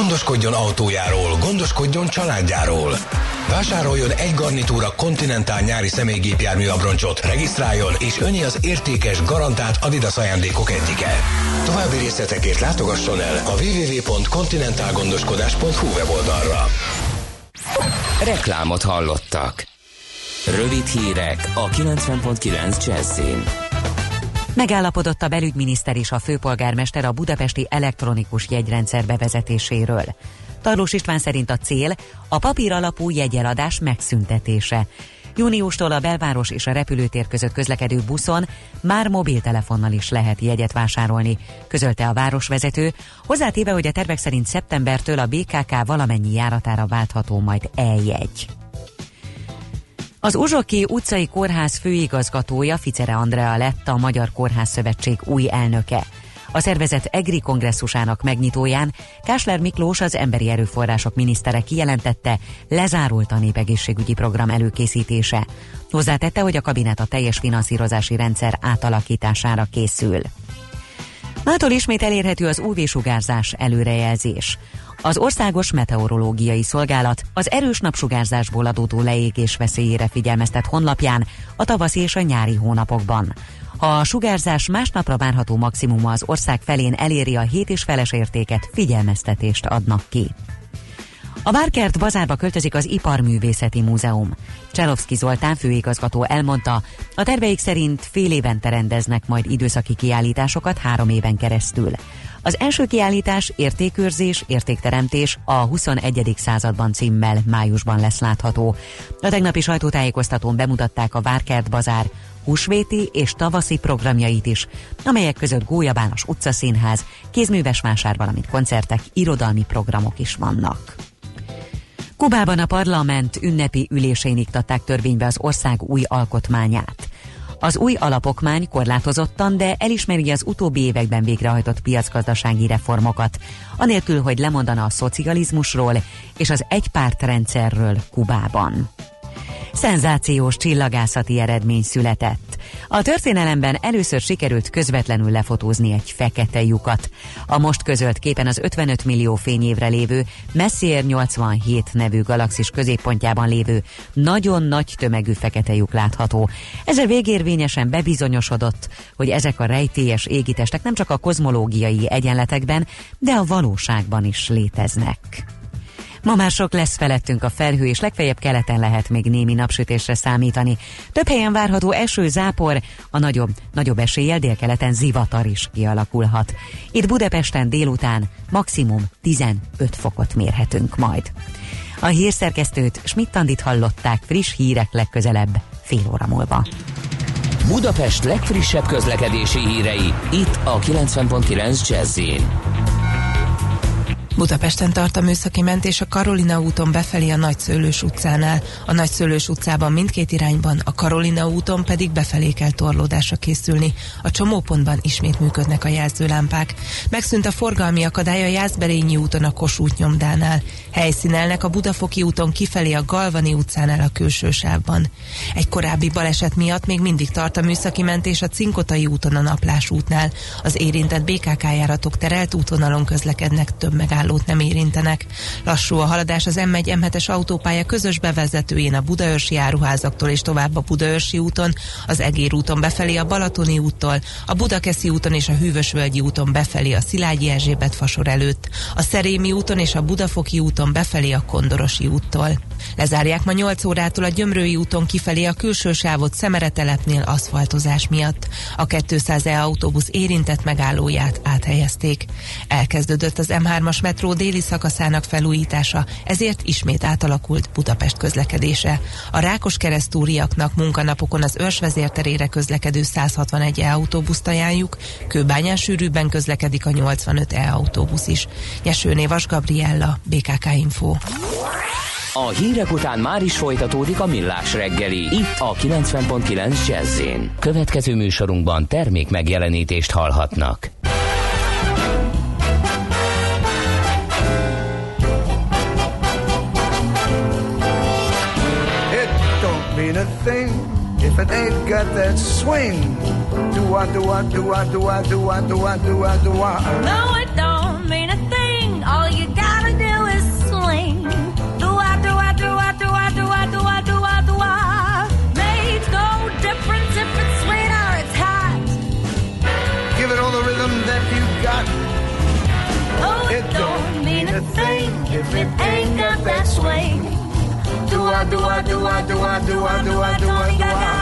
Gondoskodjon autójáról, gondoskodjon családjáról. Vásároljon egy garnitúra Continental nyári személygépjármű abroncsot, regisztráljon, és öné az értékes, garantált Adidas ajándékok egyike. További részletekért látogasson el a double-u double-u double-u pont continentalgondoskodás pont hu weboldalra. Reklámot hallottak. Rövid hírek a kilencven pont kilenc Jazzyn. Megállapodott a belügyminiszter és a főpolgármester a budapesti elektronikus jegyrendszer bevezetéséről. Tarlós István szerint a cél a papír alapú jegyeladás megszüntetése. Júniustól a belváros és a repülőtér között közlekedő buszon már mobiltelefonnal is lehet jegyet vásárolni, közölte a városvezető, hozzátéve, hogy a tervek szerint szeptembertől a bé ká ká valamennyi járatára váltható majd e-jegy. Az Uzsoki utcai kórház főigazgatója Ficere Andrea lett a Magyar Kórházszövetség új elnöke. A szervezet EGRI kongresszusának megnyitóján Kásler Miklós, az emberi erőforrások minisztere kijelentette, lezárult a népegészségügyi program előkészítése. Hozzátette, hogy a kabinet a teljes finanszírozási rendszer átalakítására készül. Mától ismét elérhető az ú vé-sugárzás előrejelzés. Az Országos Meteorológiai Szolgálat az erős napsugárzásból adódó leégés veszélyére figyelmeztet honlapján a tavaszi és a nyári hónapokban. Ha a sugárzás másnapra várható maximuma az ország felén eléri a hét és feles értéket, figyelmeztetést adnak ki. A Várkert bazárba költözik az Iparművészeti Múzeum. Cselovszky Zoltán főigazgató elmondta, a terveik szerint fél évente rendeznek majd időszaki kiállításokat három éven keresztül. Az első kiállítás Értékőrzés, értékteremtés a huszonegyedik században címmel májusban lesz látható. A tegnapi sajtótájékoztatón bemutatták a Várkert bazár húsvéti és tavaszi programjait is, amelyek között Gólyabános utcaszínház, kézműves vásár, valamint koncertek, irodalmi programok is vannak. Kubában a parlament ünnepi ülésén iktatták törvénybe az ország új alkotmányát. Az új alapokmány korlátozottan, de elismeri az utóbbi években végrehajtott piacgazdasági reformokat, anélkül, hogy lemondana a szocializmusról és az egypártrendszerről Kubában. Szenzációs csillagászati eredmény született. A történelemben először sikerült közvetlenül lefotózni egy fekete lyukat. A most közölt képen az ötvenöt millió fényévre lévő Messier nyolcvanhét nevű galaxis középpontjában lévő nagyon nagy tömegű fekete lyuk látható. Ezzel végérvényesen bebizonyosodott, hogy ezek a rejtélyes égitestek nem csak a kozmológiai egyenletekben, de a valóságban is léteznek. Ma már sok lesz felettünk a felhő, és legfeljebb keleten lehet még némi napsütésre számítani. Több helyen várható eső, zápor, a nagyobb, nagyobb eséllyel délkeleten zivatar is kialakulhat. Itt Budapesten délután maximum tizenöt fokot mérhetünk majd. A hírszerkesztőt, Schmidt-Andit hallották, friss hírek legközelebb fél óra múlva. Budapest legfrissebb közlekedési hírei, itt a kilencven pont kilenc Jazz-en. Budapesten tart a műszaki mentés a Karolina úton befelé a Nagyszőlős utcánál. A Nagyszőlős utcában mindkét irányban, a Karolina úton pedig befelé kell torlódásra készülni. A csomópontban ismét működnek a jelzőlámpák. Megszűnt a forgalmi akadály a Jászberényi úton a Kossuth nyomdánál. Helyszínelnek a Budafoki úton kifelé a Galvani utcánál a külső sávban. Egy korábbi baleset miatt még mindig tart a műszaki mentés a Cinkotai úton a Naplás útnál. Az érintett bé ká ká járatok terelt útvonalon közlekednek, több megálló nem érintenek. Lassú a haladás az M egy M hetes autópálya közös bevezetőjén a budaörsi áruházaktól és tovább a budaörsi úton, az Egér úton befelé a Balatoni úttól, a Budakeszi úton és a Hűvösvölgyi úton befelé a Szilágyi Erzsébet fasor előtt, a Szerémi úton és a Budafoki úton befelé a Kondorosi úttól. Lezárják ma nyolc órától a Gyömrői úton kifelé a külső sávot Szemeretelepnél aszfaltozás miatt. A kétszáz E autóbusz érintett megállóját áthelyezték. Elkezdődött az M hármas metró déli szakaszának felújítása, ezért ismét átalakult Budapest közlekedése. A Rákoskeresztúriaknak munkanapokon az Örs vezérterére közlekedő száz hatvanegy E autóbuszt ajánljuk, Kőbányán sűrűbben közlekedik a nyolcvanöt E autóbusz is. Nyesőné Vas Gabriella, bé ká ká Info. A hírek után már is folytatódik a Millás reggeli, itt a kilencven pont kilenc Jazz-en. Következő műsorunkban termék megjelenítést hallhatnak. It don't mean a thing if it ain't got that swing. Do I, do I, do I, do I, do I, do I, do I, do I. No, it don't mean a thing, all you gotta If it ain't got that swing, do I, do I, do I, do I, do I, do I, do I, do I.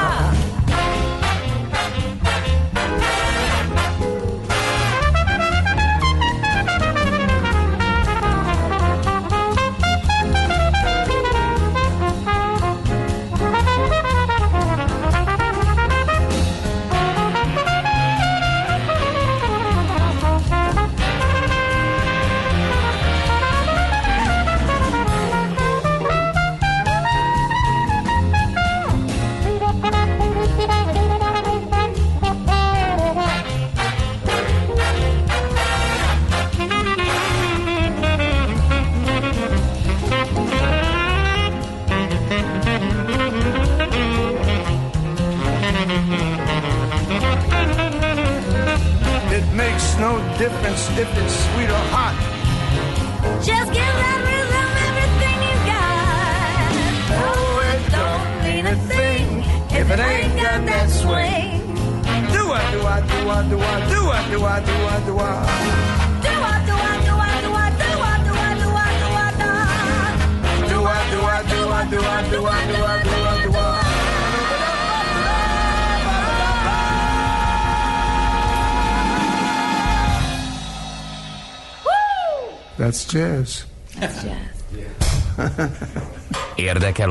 No difference if it's sweet or hot. Just give that rhythm everything you got. Oh, it don't mean a thing if it ain't got that swing. Do I, do I, do I, do I, do I, do I, do I, do I. Do I, do I, do I, do I, do I, do I, do I, do I, do I. Do I, do I, do I, do I, do I, do I, do I, do I. That's jazz. That's jazz. Érdekel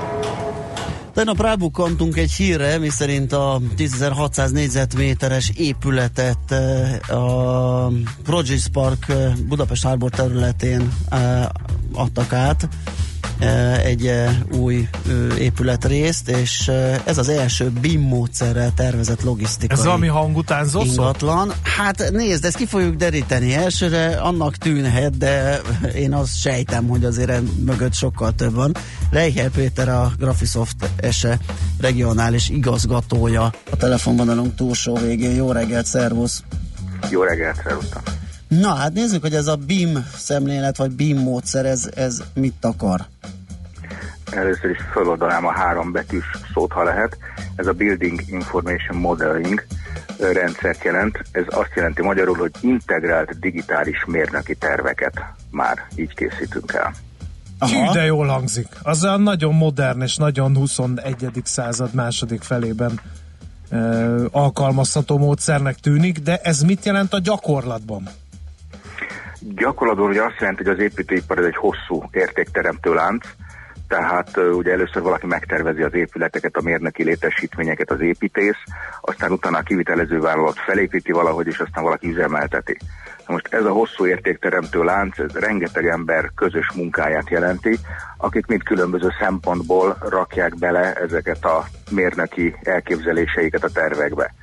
Tegnap rábukkantunk egy hírre, miszerint a tízezer-hatszáz négyzetméteres épületet a Produce Park Budapest Harbor területén adtak át egy új épületrészt, és ez az első BIM módszerrel tervezett logisztikai ez valami hang után ingatlan. Hát nézd, ezt ki fogjuk deríteni. Elsőre annak tűnhet, de én azt sejtem, hogy azért mögött sokkal több van. Reichel Péter, a Graphisoft es e regionális igazgatója. A telefonvonalunk túlsó végén. Jó reggelt, szervusz! Jó reggelt, szervusztam! Na, hát nézzük, hogy ez a BIM szemlélet, vagy BIM módszer, ez, ez mit akar? Először is feloldanám a három betűs szót, ha lehet. Ez a Building Information Modeling rendszert jelent. Ez azt jelenti magyarul, hogy integrált digitális mérnöki terveket már így készítünk el. Aha. De jól hangzik. Az olyan nagyon modern és nagyon huszonegyedik század második felében ö, alkalmazható módszernek tűnik, de ez mit jelent a gyakorlatban? Gyakorlatban ugye azt jelenti, hogy az építőipar ez egy hosszú értékteremtő lánc, tehát ugye először valaki megtervezi az épületeket, a mérnöki létesítményeket, az építész, aztán utána a kivitelező vállalat felépíti valahogy, és aztán valaki üzemelteti. Na most ez a hosszú értékteremtő lánc, ez rengeteg ember közös munkáját jelenti, akik mind különböző szempontból rakják bele ezeket a mérnöki elképzeléseiket a tervekbe.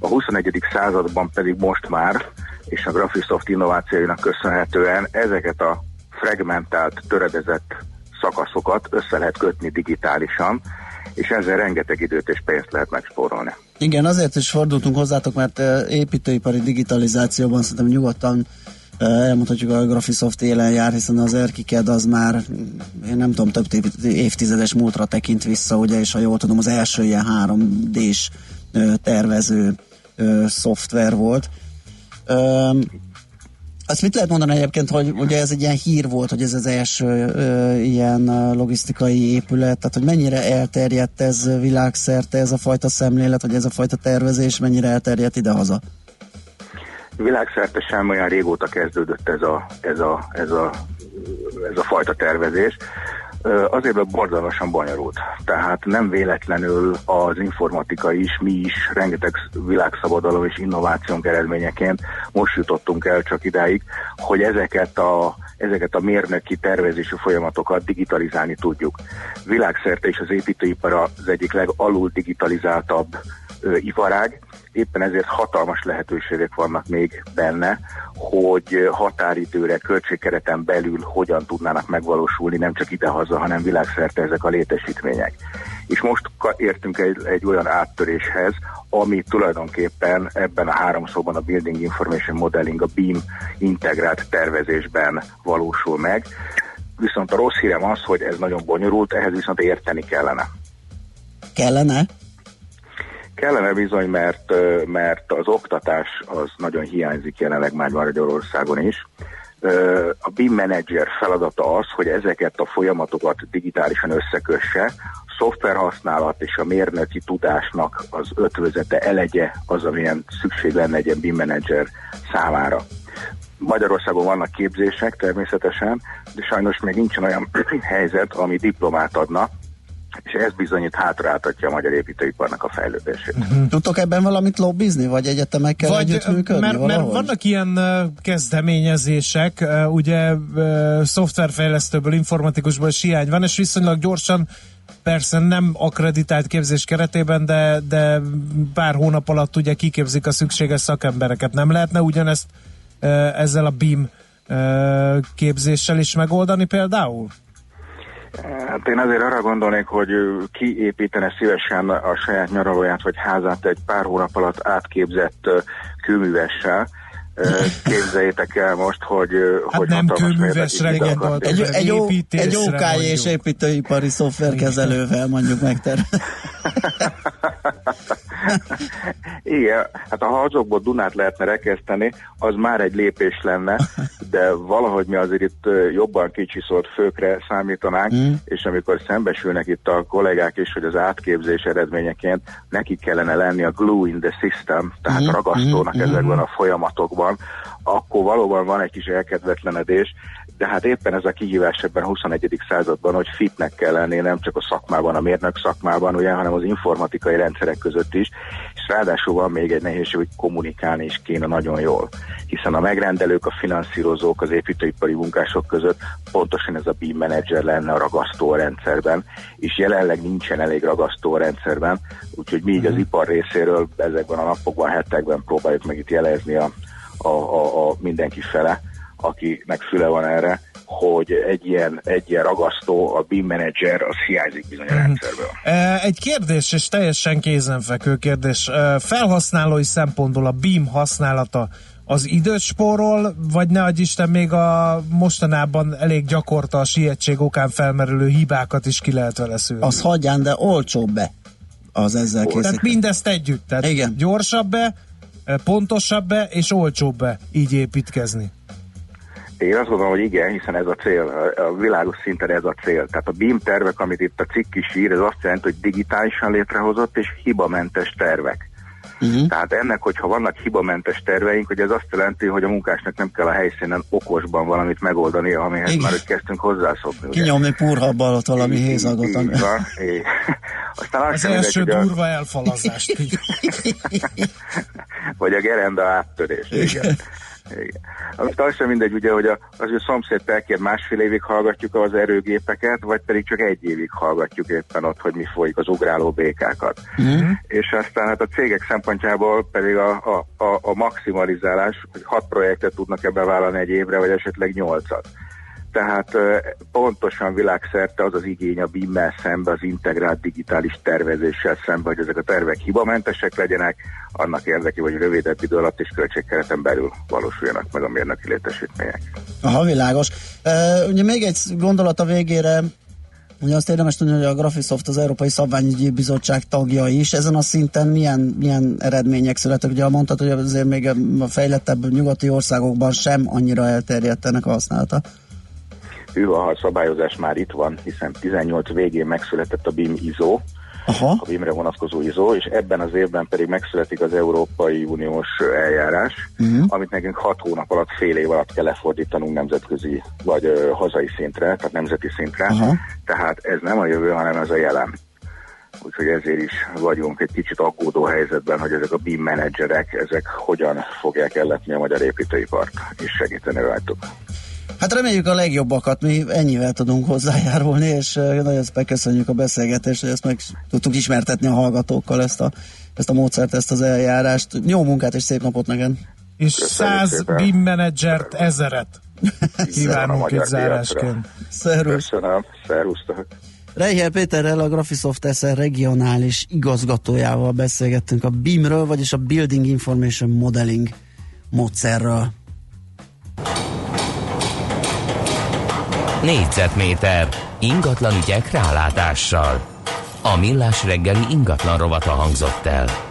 A huszonegyedik században pedig most már, és a Graphisoft innovációinak köszönhetően ezeket a fragmentált, töredezett szakaszokat össze lehet kötni digitálisan, és ezzel rengeteg időt és pénzt lehet megspórolni. Igen, azért is fordultunk hozzátok, mert építőipari digitalizációban szerintem nyugodtan elmondhatjuk, a Graphisoft élen jár, hiszen az ErchiCAD az már, én nem tudom, több évtizedes múltra tekint vissza, ugye, és ha jól tudom, az első ilyen három dés tervező szoftver volt. Azt mit lehet mondani egyébként, hogy ugye ez egy ilyen hír volt, hogy ez az első ö, ilyen logisztikai épület, tehát hogy mennyire elterjedt ez világszerte, ez a fajta szemlélet, vagy ez a fajta tervezés, mennyire elterjedt idehaza? Világszerte sem olyan régóta kezdődött ez a, ez a, ez a, ez a fajta tervezés. Azért borzalmasan bonyolult. Tehát nem véletlenül az informatika is, mi is rengeteg világszabadalom és innovációnk eredményeként most jutottunk el csak idáig, hogy ezeket a, ezeket a mérnöki tervezési folyamatokat digitalizálni tudjuk. Világszerte is az építőipar az egyik legalul digitalizáltabb iparág, éppen ezért hatalmas lehetőségek vannak még benne, hogy határidőre, költségkereten belül hogyan tudnának megvalósulni nem csak idehaza, hanem világszerte ezek a létesítmények. és most értünk egy, egy olyan áttöréshez, ami tulajdonképpen ebben a háromszóban a Building Information Modeling, a BIM integrált tervezésben valósul meg. Viszont a rossz hírem az, hogy ez nagyon bonyolult, ehhez viszont érteni kellene. Kellene? Kellene bizony, mert, mert az oktatás az nagyon hiányzik jelenleg már Magyarországon is. A BIM menedzser feladata az, hogy ezeket a folyamatokat digitálisan összekösse, a szoftverhasználat és a mérnöki tudásnak az ötvözete, elegye az, amilyen szükség lenne egy ilyen BIM menedzser számára. Magyarországon vannak képzések természetesen, de sajnos még nincsen olyan helyzet, ami diplomát adna, és ez bizonyít hátráltatja a magyar építőiparnak a fejlődését. Uh-huh. Tudtok ebben valamit lobbizni, vagy egyetemekkel vagy, együttműködni? Mert, mert vannak ilyen kezdeményezések, ugye szoftverfejlesztőből, informatikusból is hiány van, és viszonylag gyorsan, persze nem akreditált képzés keretében, de, de pár hónap alatt ugye kiképzik a szükséges szakembereket. Nem lehetne ugyanezt ezzel a BIM képzéssel is megoldani például? Hát én azért arra gondolnék, hogy ki építene szívesen a saját nyaralóját vagy házát egy pár hónap alatt átképzett kőművessel. Képzeljétek el most, hogy... Hát hogy nem kőművesre gondolt. Egy, egy, egy ó ká és építőipari szoftverkezelővel mondjuk megterve. Igen, hát ha azokból Dunát lehetne rekeszteni, az már egy lépés lenne, de valahogy mi azért itt jobban kicsiszolt főkre számítanánk, mm. és amikor szembesülnek itt a kollégák is, hogy az átképzés eredményeként neki kellene lenni a glue in the system, tehát mm. ragasztónak mm. ezekben a folyamatokban, akkor valóban van egy kis elkedvetlenedés, de hát éppen ez a kihívás ebben a huszonegyedik században, hogy fitnek kell lenni nem csak a szakmában, a mérnök szakmában, ugye, hanem az informatikai rendszerek között is, és ráadásul van még egy nehézség, hogy kommunikálni is kéne nagyon jól, hiszen a megrendelők, a finanszírozók, az építőipari munkások között pontosan ez a BIM menedzser lenne a ragasztó rendszerben, és jelenleg nincsen elég ragasztó rendszerben, úgyhogy mi így az ipar részéről ezekben a napokban, hetekben próbáljuk meg itt jelezni a, a, a, a mindenki fele, akinek füle van erre, hogy egy ilyen, egy ilyen ragasztó, a BIM menedzser, az hiányzik bizony a rendszerből. Egy kérdés, és teljesen kézenfekvő kérdés. Felhasználói szempontból a BIM használata az időt spórol, vagy ne adj Isten, még a mostanában elég gyakorta a sietség okán felmerülő hibákat is ki lehet vele szűrni? Az hagyján, de olcsóbb-e az ezzel készített? Tehát mindezt együtt, tehát igen. Gyorsabb-e, pontosabb-e, és olcsóbb-e így építkezni? Én azt gondolom, hogy igen, hiszen ez a cél, a világos szinten ez a cél. Tehát a BIM tervek, amit itt a cikk is ír, ez azt jelenti, hogy digitálisan létrehozott és hibamentes tervek. Uh-huh. Tehát ennek, hogyha vannak hibamentes terveink, hogy ez azt jelenti, hogy a munkásnak nem kell a helyszínen okosban valamit megoldani, amihez igen. már hogy kezdtünk hozzászokni. Kinyomni purhabbal ott valami hézagot. Aztán az első megyek, durva a... elfalazást. Vagy a gerenda áttörés. Igen. Igen. Amit az sem mindegy, ugye, hogy a, az, hogy a szomszéd telkén másfél évig hallgatjuk az erőgépeket, vagy pedig csak egy évig hallgatjuk éppen ott, hogy mi folyik az ugráló békákat. Mm. És aztán hát a cégek szempontjából pedig a, a, a, a maximalizálás, hogy hat projektet tudnak ebbe vállalni egy évre, vagy esetleg nyolcat. Tehát pontosan világszerte az az igény a BIM-mel szembe, az integrált digitális tervezéssel szembe, hogy ezek a tervek hibamentesek legyenek, annak érdekében, hogy rövidebb idő alatt és költségkereten belül valósuljanak meg a mérnöki létesítmények. Aha, világos. E, ugye még egy gondolat a végére, ugye azt érdemes tudni, hogy a Graphisoft az Európai Szabványügyi Bizottság tagja is. Ezen a szinten milyen, milyen eredmények születtek? Ugye mondtad, hogy azért még a fejlettebb nyugati országokban sem annyira elterjedt ennek a használata. A szabályozás már itt van, hiszen tizennyolc végén megszületett a BIM i es o, aha. a BIM-re vonatkozó i es o, és ebben az évben pedig megszületik az Európai Uniós eljárás, uh-huh. amit nekünk hat hónap alatt, fél év alatt kell lefordítanunk nemzetközi, vagy ö, hazai szintre, tehát nemzeti szintre, aha. tehát ez nem a jövő, hanem ez a jelen. Úgyhogy ezért is vagyunk egy kicsit aggódó helyzetben, hogy ezek a BIM menedzserek, ezek hogyan fogják elletni a magyar építőipart, és segíteni rajtuk. Hát reméljük a legjobbakat, mi ennyivel tudunk hozzájárulni, és nagyon megköszönjük a beszélgetést, hogy ezt meg tudtuk ismertetni a hallgatókkal, ezt a, ezt a módszert, ezt az eljárást. Jó munkát és szép napot neked! És száz BIM menedzsert, ezeret kívánunk egy zárásként. Szervusz! Köszönöm, szervusztok! Reichel Péterrel, a Graphisoft es e regionális igazgatójával beszélgettünk a BIM-ről, vagyis a Building Information Modeling módszerről. Négyzetméter ingatlan ügyek rálátással. A Millás reggeli ingatlan rovata hangzott el.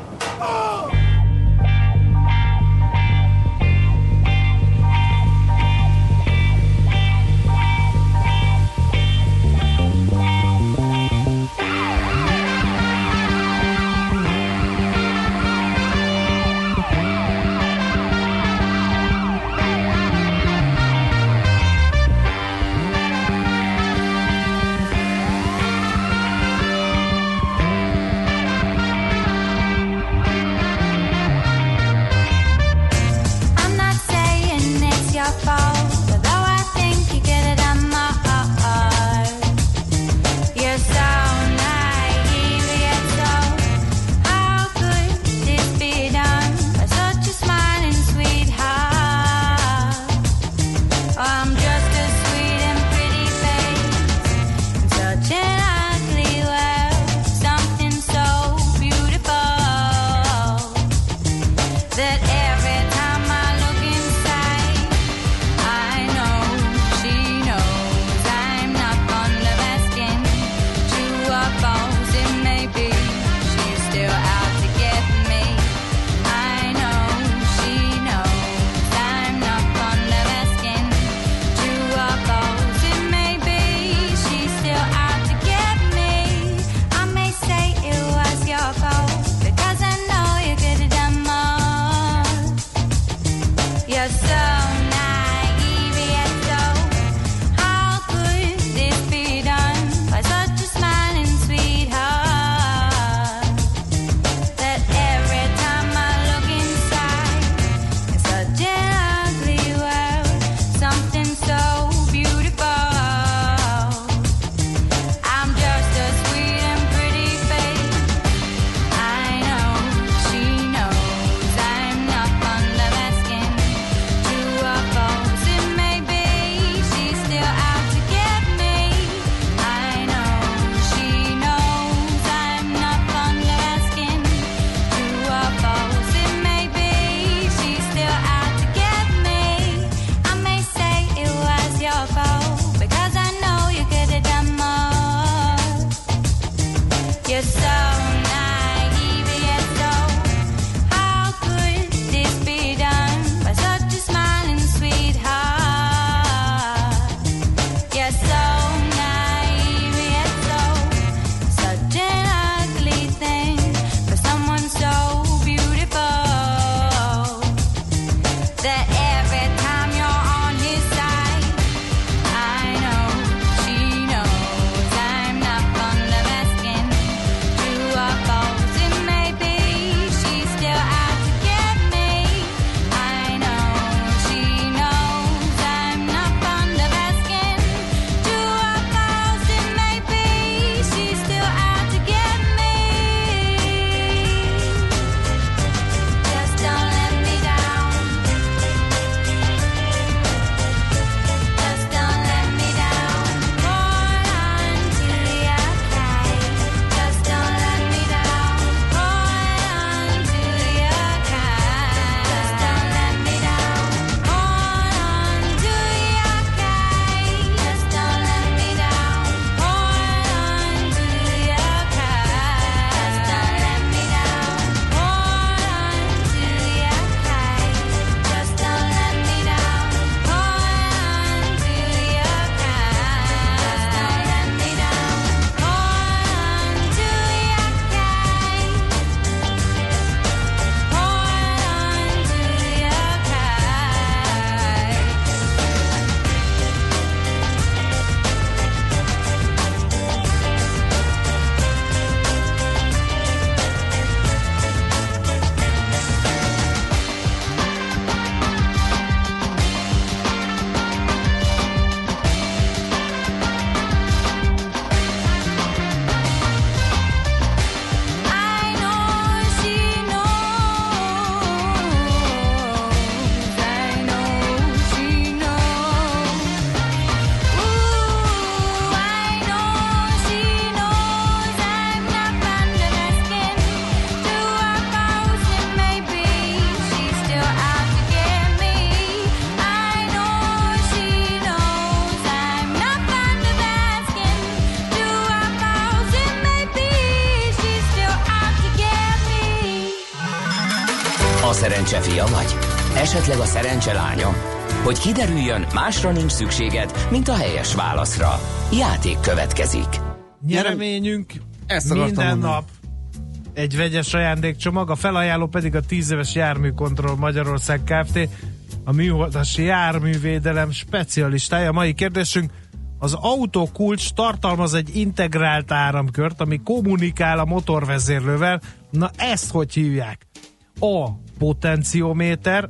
szerencse fia vagy? Esetleg a szerencse lánya? Hogy kiderüljön, másra nincs szükséged, mint a helyes válaszra. Játék következik. Nyereményünk minden nap egy vegyes ajándékcsomag, a felajánló pedig a tíz éves járműkontroll Magyarország Kft. A műholdas járművédelem specialistája. A mai kérdésünk: az autókulcs tartalmaz egy integrált áramkört, ami kommunikál a motorvezérlővel. Na, ezt hogy hívják? A. Potenciométer,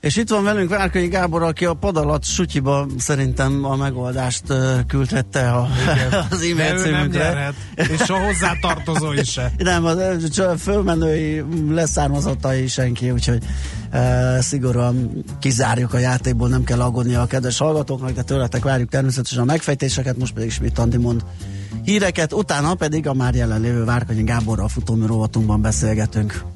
És itt van velünk Várkonyi Gábor, aki a pad alatt sutyiba szerintem a megoldást küldhette a, az e-mail címünkre. És a hozzátartozói se. Nem, a fölmenői leszármazottai senki, úgyhogy e, szigorúan kizárjuk a játékból, nem kell aggódnia a kedves hallgatóknak, de tőletek várjuk természetesen a megfejtéseket, most pedig ismét Andi mond híreket, utána pedig a már jelenlévő Várkonyi Gáborral futómű rovatunkban beszélgetünk.